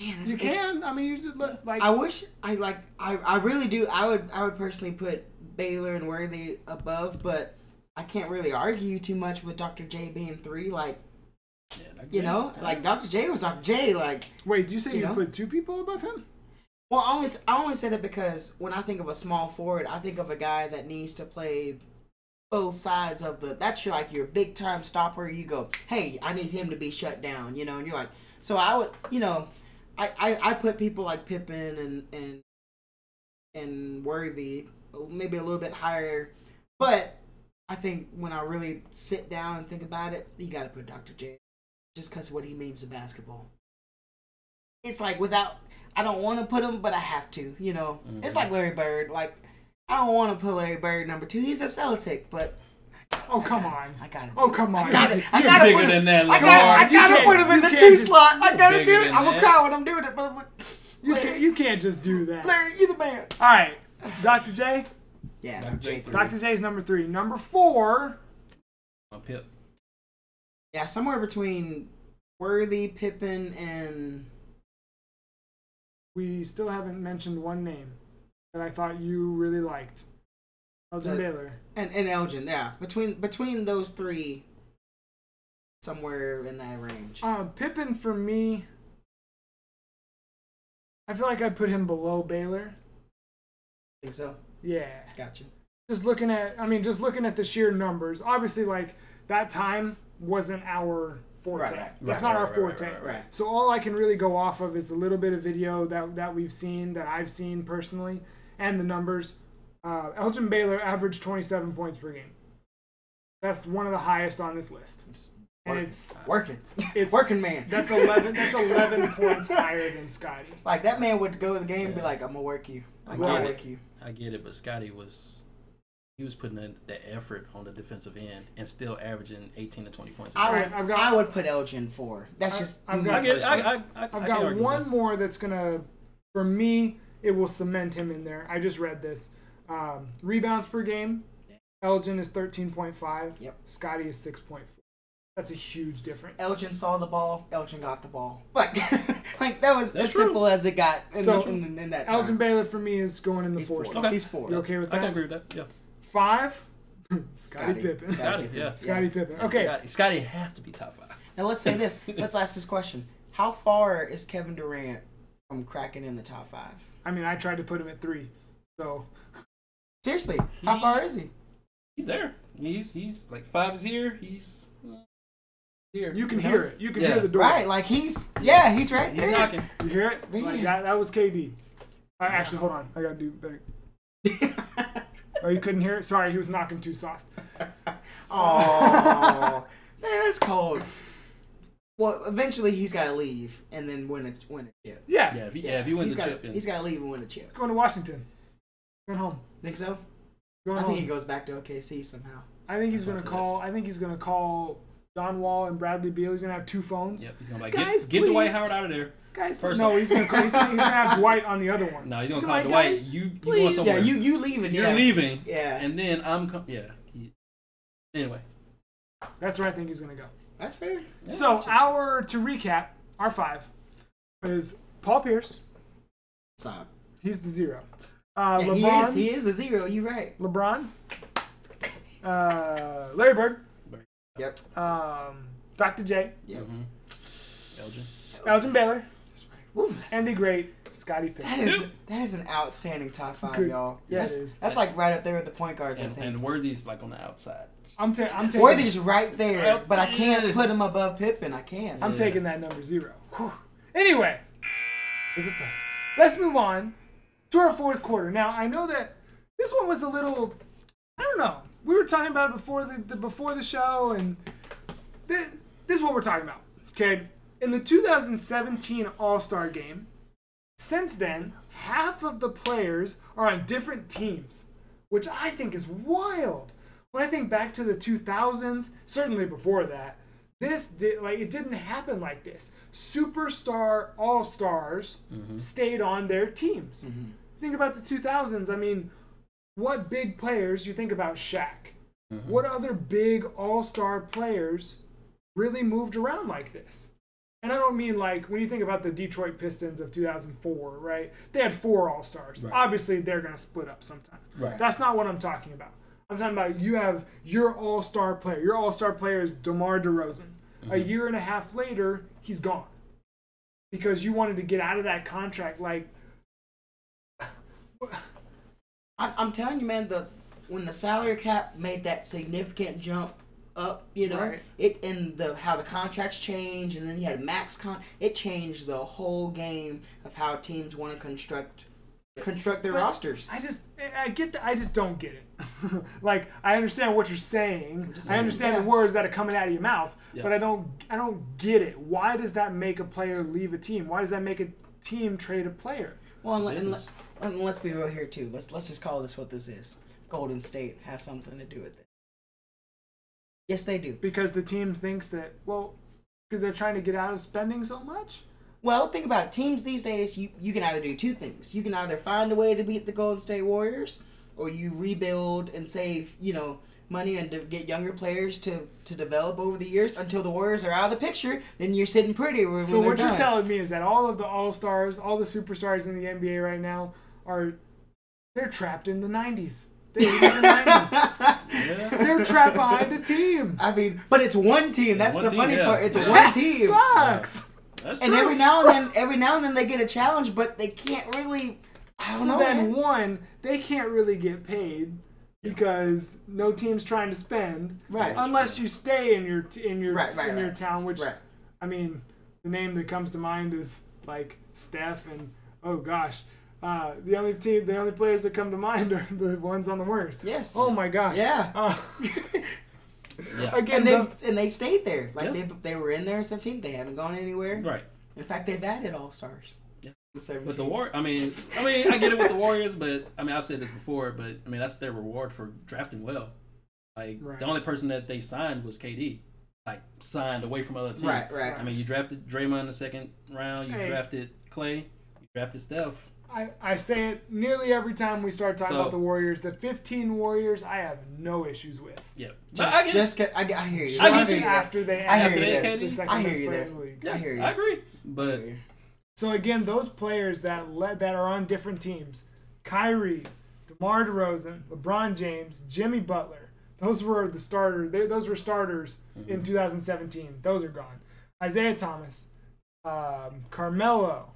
Man, you can. I mean, you just look like. I wish I like. I, I really do. I would. I would personally put Baylor and Worthy above, but I can't really argue too much with Doctor J being three. Like, yeah, like you J. know, like Doctor J was Doctor J. Like, wait, did you say you, you know? put two people above him? Well, I always I always say that because when I think of a small forward, I think of a guy that needs to play both sides of the. That's your, like your big time stopper. You go, hey, I need him to be shut down, you know, and you're like, so I would, you know, I, I, I put people like Pippen and and and Worthy maybe a little bit higher, but I think when I really sit down and think about it, you got to put Doctor J just because of what he means to basketball. It's like without. I don't want to put him, but I have to, you know. Mm-hmm. It's like Larry Bird. Like, I don't want to put Larry Bird number two. He's a Celtic, but... Oh, come on. I got it. Oh, come on. I got it. I got it. You're bigger than that, Lamar. I got to put him in the two slot. I got to do it. I'm going to cry when I'm doing it, but I'm like... You can't, you can't just do that. Larry, you're the man. All right. Doctor J? Yeah, Doctor J. Doctor J's number three. Number four... Oh, Pip. Yeah, somewhere between Worthy, Pippen, and... We still haven't mentioned one name that I thought you really liked. Elgin the, Baylor. And, and Elgin, yeah. Between between those three, somewhere in that range. Uh, Pippen, for me, I feel like I'd put him below Baylor. Think so? Yeah. Gotcha. Just looking at, I mean, just looking at the sheer numbers. Obviously, like, that time wasn't our... Forte. Right, That's right, not right, our forte. Right, right, right, right. So all I can really go off of is the little bit of video that, that we've seen, that I've seen personally, and the numbers. Uh, Elgin Baylor averaged twenty-seven points per game. That's one of the highest on this list. It's and working. it's working. It's working, man. That's eleven. That's eleven points higher than Scottie. Like that man would go to the game yeah. and be like, "I'm gonna work you. I'm gonna work you." I get it, but Scottie was. He was putting in that effort on the defensive end and still averaging eighteen to twenty points. I would, I've got, I would put Elgin four. That's I, just. I've got, I, I, I, I, I've got one that. more that's gonna, for me, it will cement him in there. I just read this. Um, rebounds per game, Elgin is thirteen point five. Yep. Scottie is six point four. That's a huge difference. Elgin saw the ball. Elgin got the ball. Like, like that was That's as true. simple as it got in, so, the, in, in that. Elgin time. Baylor for me is going in the He's four. four. Okay. He's four. You okay with that? I can agree with that. Yeah. Five, Scottie Pippen. Scottie, yeah. Scottie yeah. Pippen. Okay. Scottie has to be top five. Now let's say this. Let's ask this question. How far is Kevin Durant from cracking in the top five? I mean, I tried to put him at three. So seriously, how he, far is he? He's there. He's he's like five is here. He's uh, here. You can you hear know? it. You can yeah. hear the door. Right. Like he's yeah. He's right he's there. Knocking. You hear it? Like, that, that was K D. Right, actually, hold on. I gotta do better. Oh, you couldn't hear it? Sorry, he was knocking too soft. Oh, man, that's cold. Well, eventually he's got to leave and then win a win a chip. Yeah, yeah. If he, yeah, if he wins he's the gotta, chip, then... he's got to leave and win a chip. He's going to Washington. Going home. Think so? Going I home. think he goes back to O K C somehow. I think he's going to call. I think he's going to call John Wall and Bradley Beal. He's going to have two phones. Yep. He's going to like guys, get, get Dwight Howard out of there. Guys, First no, he's gonna, he's gonna he's gonna have Dwight on the other one. No, he's gonna call Dwight. You, you going somewhere? Yeah, you you leaving? You're yeah. leaving. Yeah, and then I'm com- yeah. Anyway, that's where I think he's gonna go. That's fair. Yeah, so gotcha. our to recap, our five is Paul Pierce. Stop. He's the zero. Uh, yeah, LeBron. He is, he is a zero. You're right. LeBron. Uh, Larry Bird. Yep. Um, Doctor J. Yep. Mm-hmm. Elgin. Elgin Baylor. Ooh, and the great Scottie Pippen. That is that is an outstanding top five, Good. y'all. Yeah, that's, it is. That's like right up there with the point guards, and, I think. And Worthy's like on the outside. I'm ta- I'm ta- Worthy's right there, but I can't put him above Pippen. I can't. I'm yeah. taking that number zero. Whew. Anyway, let's move on to our fourth quarter. Now I know that this one was a little. I don't know. We were talking about it before the, the before the show, and th- this is what we're talking about. Okay. In the two thousand seventeen All-Star Game, since then, half of the players are on different teams, which I think is wild. When I think back to the two thousands, certainly before that, this did, like it didn't happen like this. Superstar All-Stars mm-hmm. stayed on their teams. Mm-hmm. Think about the two thousands. I mean, what big players? You think about Shaq. Mm-hmm. What other big All-Star players really moved around like this? And I don't mean like when you think about the Detroit Pistons of two thousand four, right? They had four All-Stars. Right. Obviously, they're going to split up sometime. Right. That's not what I'm talking about. I'm talking about you have your All-Star player. Your All-Star player is DeMar DeRozan. Mm-hmm. A year and a half later, he's gone. Because you wanted to get out of that contract. Like, I'm telling you, man, the when the salary cap made that significant jump up, you know, right. it and the how the contracts change, and then you had max con. It changed the whole game of how teams want to construct construct their but rosters. I just, I get that. I just don't get it. Like, I understand what you're saying. saying I understand yeah. the words that are coming out of your mouth, yeah. but I don't, I don't get it. Why does that make a player leave a team? Why does that make a team trade a player? Well, and, and, and let's be real here too. Let's let's just call this what this is. Golden State has something to do with it. Yes, they do. Because the team thinks that, well, because they're trying to get out of spending so much? Well, think about it. Teams these days, you, you can either do two things. You can either find a way to beat the Golden State Warriors, or you rebuild and save, you know, money and to get younger players to, to develop over the years until the Warriors are out of the picture, then you're sitting pretty. When so what done. You're telling me is that all of the All-Stars, all the superstars in the N B A right now, are they're trapped in the nineties. Yeah. They're trapped behind a team. I mean, but it's one team. That's one the team, funny yeah. part. It's that one team. Sucks. Yeah. That's and true. every now and then, every now and then they get a challenge, but they can't really. I don't so know. So then, man. one, they can't really get paid because no team's trying to spend, right? Unless true. you stay in your in your right, right, in right. your town, which right. I mean, the name that comes to mind is like Steph and oh gosh. Uh, the only team, the only players that come to mind are the ones on the Warriors. Yes. Oh my gosh. Yeah. Uh, yeah. Again, and they the, and they stayed there. Like yeah. they they were in there. Some team they haven't gone anywhere. Right. In fact, they've added all stars. Yeah. The but the war. I mean, I mean, I get it with the Warriors, but I mean, I've said this before, but I mean, that's their reward for drafting well. Like right. the only person that they signed was K D. Like signed away from other teams. Right. Right. I mean, you drafted Draymond in the second round. You hey. drafted Clay. You drafted Steph. I, I say it nearly every time we start talking so, about the Warriors. The fifteen Warriors, I have no issues with. Yeah, just, I, get just get, I, I hear you. I get you after they after they the second I hear you. Player in the league. Yeah, I hear you. I agree. But so again, those players that led that are on different teams: Kyrie, DeMar DeRozan, LeBron James, Jimmy Butler. Those were the starter. They, those were starters mm-hmm. in two thousand seventeen. Those are gone. Isaiah Thomas, um, Carmelo.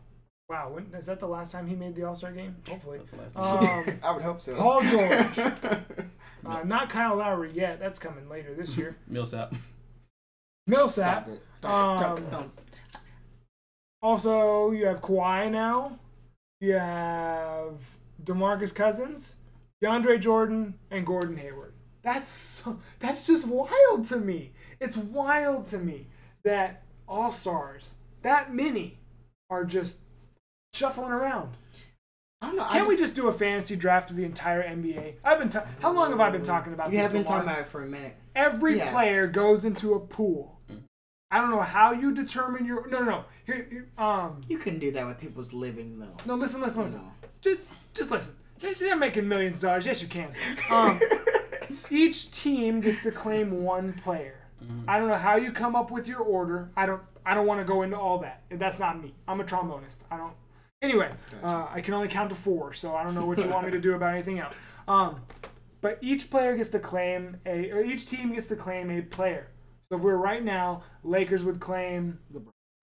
Wow, when, is that the last time he made the All-Star game? Hopefully. That's the last time. Um, I would hope so. Paul George. uh, not Kyle Lowry yet. That's coming later this year. Millsap. Millsap. Um, um, also, you have Kawhi now. You have DeMarcus Cousins, DeAndre Jordan, and Gordon Hayward. That's so, that's just wild to me. It's wild to me that All-Stars, that many, are just shuffling around. I don't know. Can't I just, we just do a fantasy draft of the entire N B A? I've been. Ta- How long have I been talking about you this? You have been talking about it for a minute. Every yeah. player goes into a pool. I don't know how you determine your. No, no, no. Here, here, um. You couldn't do that with people's living, though. No, listen, listen, listen. No. Just, just listen. They, they're making millions of dollars. Yes, you can. Um, each team gets to claim one player. Mm-hmm. I don't know how you come up with your order. I don't. I don't want to go into all that. That's not me. I'm a trombonist. I don't. Anyway, gotcha. uh, I can only count to four, so I don't know what you want me to do about anything else. Um, but each player gets to claim a, or each team gets to claim a player. So if we're right now, Lakers would claim,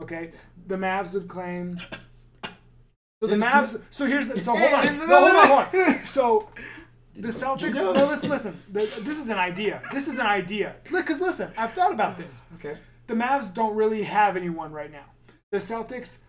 okay, the Mavs would claim. So the Mavs. So here's the. So hold on. No, hold on, hold on. So the Celtics. No, listen, listen. The, this is an idea. This is an idea. Look, because listen, I've thought about this. Okay. The Mavs don't really have anyone right now. The Celtics,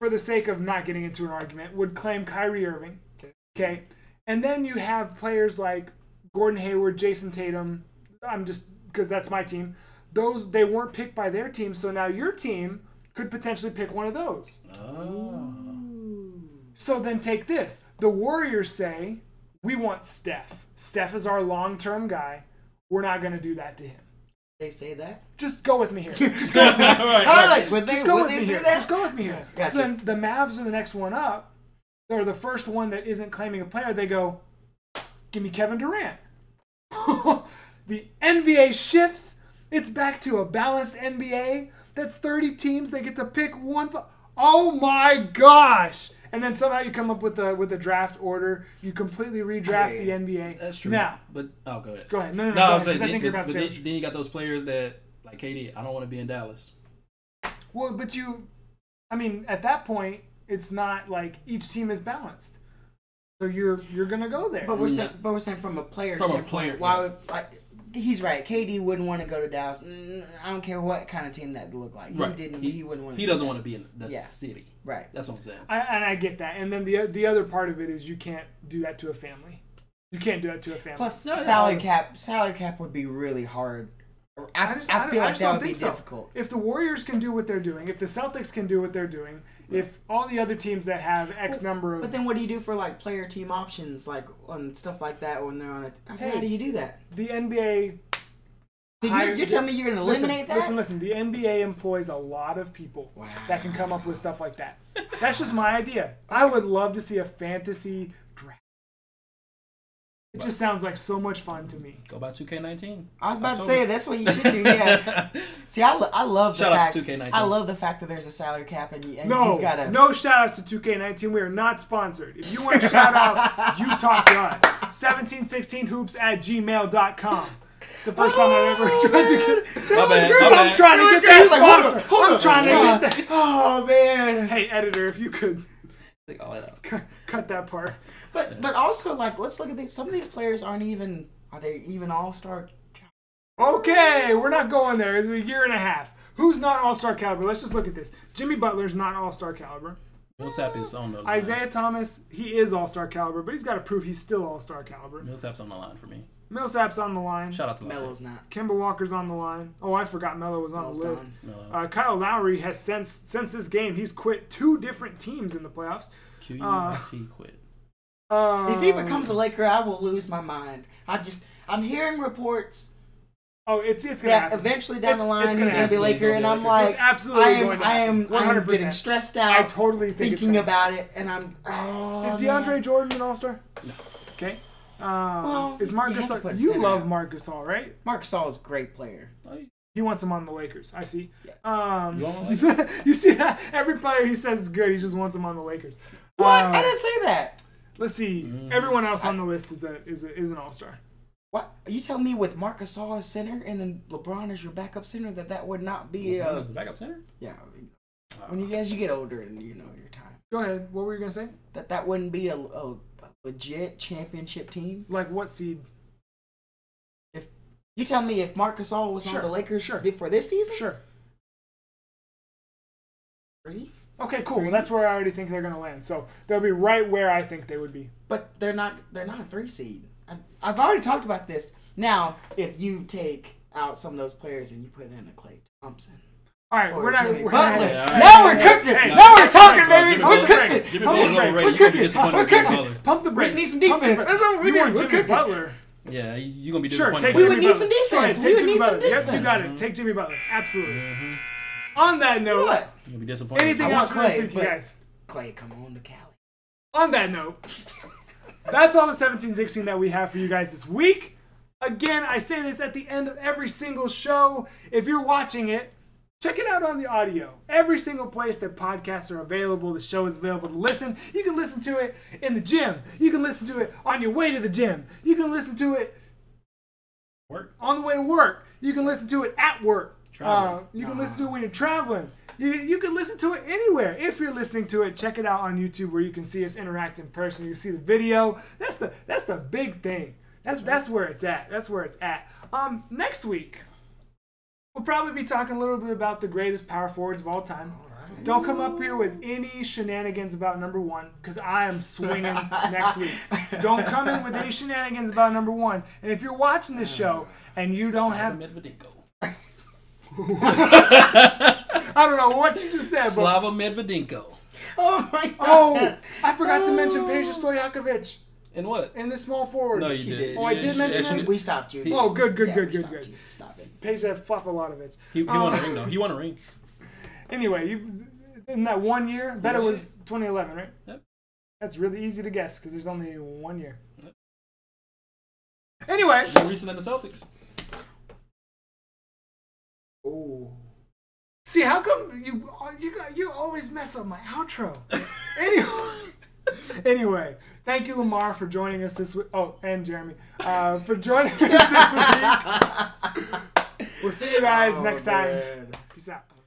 for the sake of not getting into an argument, would claim Kyrie Irving. Okay. okay. And then you have players like Gordon Hayward, Jason Tatum. I'm just, because that's my team. Those, they weren't picked by their team, so now your team could potentially pick one of those. Oh. So then take this. The Warriors say, we want Steph. Steph is our long-term guy. We're not going to do that to him. They say that? Just go with me here. Just go with me here. right, right. Like, would they, Just go would with they me say here. That? Just go with me here. Gotcha. So then the Mavs are the next one up. They're the first one that isn't claiming a player. They go, give me Kevin Durant. The N B A shifts. It's back to a balanced N B A That's thirty teams. They get to pick one. Oh my gosh! And then somehow you come up with a with a draft order. You completely redraft hey, the N B A. That's true. Now, but oh, go ahead. Go ahead. No, no, no. no I, was ahead, saying, I think the, you're about to say. Then, then you got those players that like K D. I don't want to be in Dallas. Well, but you, I mean, at that point, it's not like each team is balanced. So you're you're gonna go there. But we're saying, but we're saying from a player's from a player. Why would like? He's right. K D wouldn't want to go to Dallas. I don't care what kind of team that looked like. He right. didn't. He, he wouldn't want. To he doesn't that. want to be in the yeah. city. Right. That's what I'm saying. I, and I get that. And then the the other part of it is you can't do that to a family. You can't do that to a family. Plus no, salary no. cap. Salary cap would be really hard. I, I, just, I feel I, like I that would be so. difficult. If the Warriors can do what they're doing, if the Celtics can do what they're doing, right. if all the other teams that have X well, number of. But then what do you do for like player team options, like on stuff like that when they're on a. I mean, hey, how do you do that? The N B A. So you're, you're telling me you're going to eliminate listen, that? Listen, listen. The N B A employs a lot of people wow. that can come up with stuff like that. That's just my idea. I would love to see a fantasy draft. It just sounds like so much fun to me. Go by two K nineteen. I was about October. to say that's what you should do. Yeah. See, I, lo- I love the shout fact. Out to two K nineteen. I love the fact that there's a salary cap and, you, and no, you've got to. No shout outs to two K nineteen. We are not sponsored. If you want to shout out, you talk to us. seventeen sixteen hoops at gmail dot com. It's the first oh, time I've ever tried man. to get. That my was great. I'm trying to get that sponsor. Hold I'm trying to get that. Oh man. Hey editor, if you could take all that out. Cut, cut that part. But yeah. but also like let's look at these. Some of these players aren't even are they even all-star? Okay, we're not going there. It's a year and a half. Who's not all-star caliber? Let's just look at this. Jimmy Butler's not all-star caliber. Millsap's on the line. Isaiah Thomas, he is all-star caliber, but he's got to prove he's still all-star caliber. Millsap's on the line for me. Millsap's on the line. Shout out to Melo's not. Kemba Walker's on the line. Oh, I forgot Melo was on Melo's the list. Uh, Kyle Lowry has since since this game he's quit two different teams in the playoffs. Q U I T uh, quit. Um, if he becomes a Laker, I will lose my mind. I just I'm hearing reports. Oh, it's it's gonna happen. Eventually down it's, the line, it's gonna, he's gonna be a Laker, and I'm like, it's absolutely I am, going to I am, I am getting stressed out. I totally think thinking about it, and I'm. Oh, is DeAndre man. Jordan an All-Star? No. Okay. Um, well, is Marc Gasol? You love Marc Gasol, right? Marc Gasol is a great player. He wants him on the Lakers. I see. Yes. Um, you, want the Lakers? You see that every player he says is good. He just wants him on the Lakers. What? Um, I didn't say that. Let's see. Mm. Everyone else on the list is a is a, is an all-star. What are you telling me? With Marc Gasol as center and then LeBron as your backup center, that that would not be a uh, backup center? Yeah. I mean, when you guys you get older and you know your time. Go ahead. What were you gonna say? That that wouldn't be a. a legit championship team. Like what seed? If you tell me if Marc Gasol was sure. on the Lakers sure. for this season, sure. Three. Okay, cool. Three? Well, that's where I already think they're going to land. So they'll be right where I think they would be. But they're not. They're not a three seed. I've, I've already talked about this. Now, if you take out some of those players and you put in a Klay Thompson. All right, or we're Jimmy not. We're Butler. Not, yeah, right. Now we're cooking. Hey, now we're talking, hey, baby. We're cooking. We're cooking. We're cooking. Pump the brakes. We need some defense. That's what we want. We're cooking. Butler. Yeah, you're gonna be disappointed. Sure, we would need some defense. We would need some defense. You got it. Take Jimmy Butler. Absolutely. On that note, what? You're gonna be disappointed. Anything else for this week, you guys? Clay, come on to Cali. On that note, that's all the seventeen sixteen that we have for you guys this week. Again, I say this at the end of every single show. If you're watching it. Check it out on the audio. Every single place that podcasts are available, the show is available to listen. You can listen to it in the gym. You can listen to it on your way to the gym. You can listen to it work. on the way to work. You can listen to it at work. Uh, you can uh. listen to it when you're traveling. You, you can listen to it anywhere. If you're listening to it, check it out on YouTube where you can see us interact in person. You can see the video. That's the that's the big thing. That's, that's where it's at. That's where it's at. Um, next week. We'll probably be talking a little bit about the greatest power forwards of all time. All right. Don't come up here with any shenanigans about number one, because I am swinging next week. Don't come in with any shenanigans about number one. And if you're watching this show and you don't have Medvedinko, I don't know what you just said, Slava but... Medvedinko. Oh my God! Oh, I forgot oh. to mention Peja Stojakovic. In what? In the small forward. No, you she did. did. Oh, I yeah, did she, mention yeah, it. Did. We stopped you. Oh, good, good, yeah, good, good, good. Stop it. Paige that flop a lot of it. He, he um, won a ring, though. He won a ring. Anyway, you, in that one year, I bet it was twenty eleven, right? Yep. That's really easy to guess because there's only one year. Yep. Anyway. More recent than the Celtics. Oh. See, how come you you you always mess up my outro? Anyway, anyway, thank you, Lamar, for joining us this week. Oh, and Jeremy, uh, for joining us this week. We'll see you guys oh, next man. time. Peace out.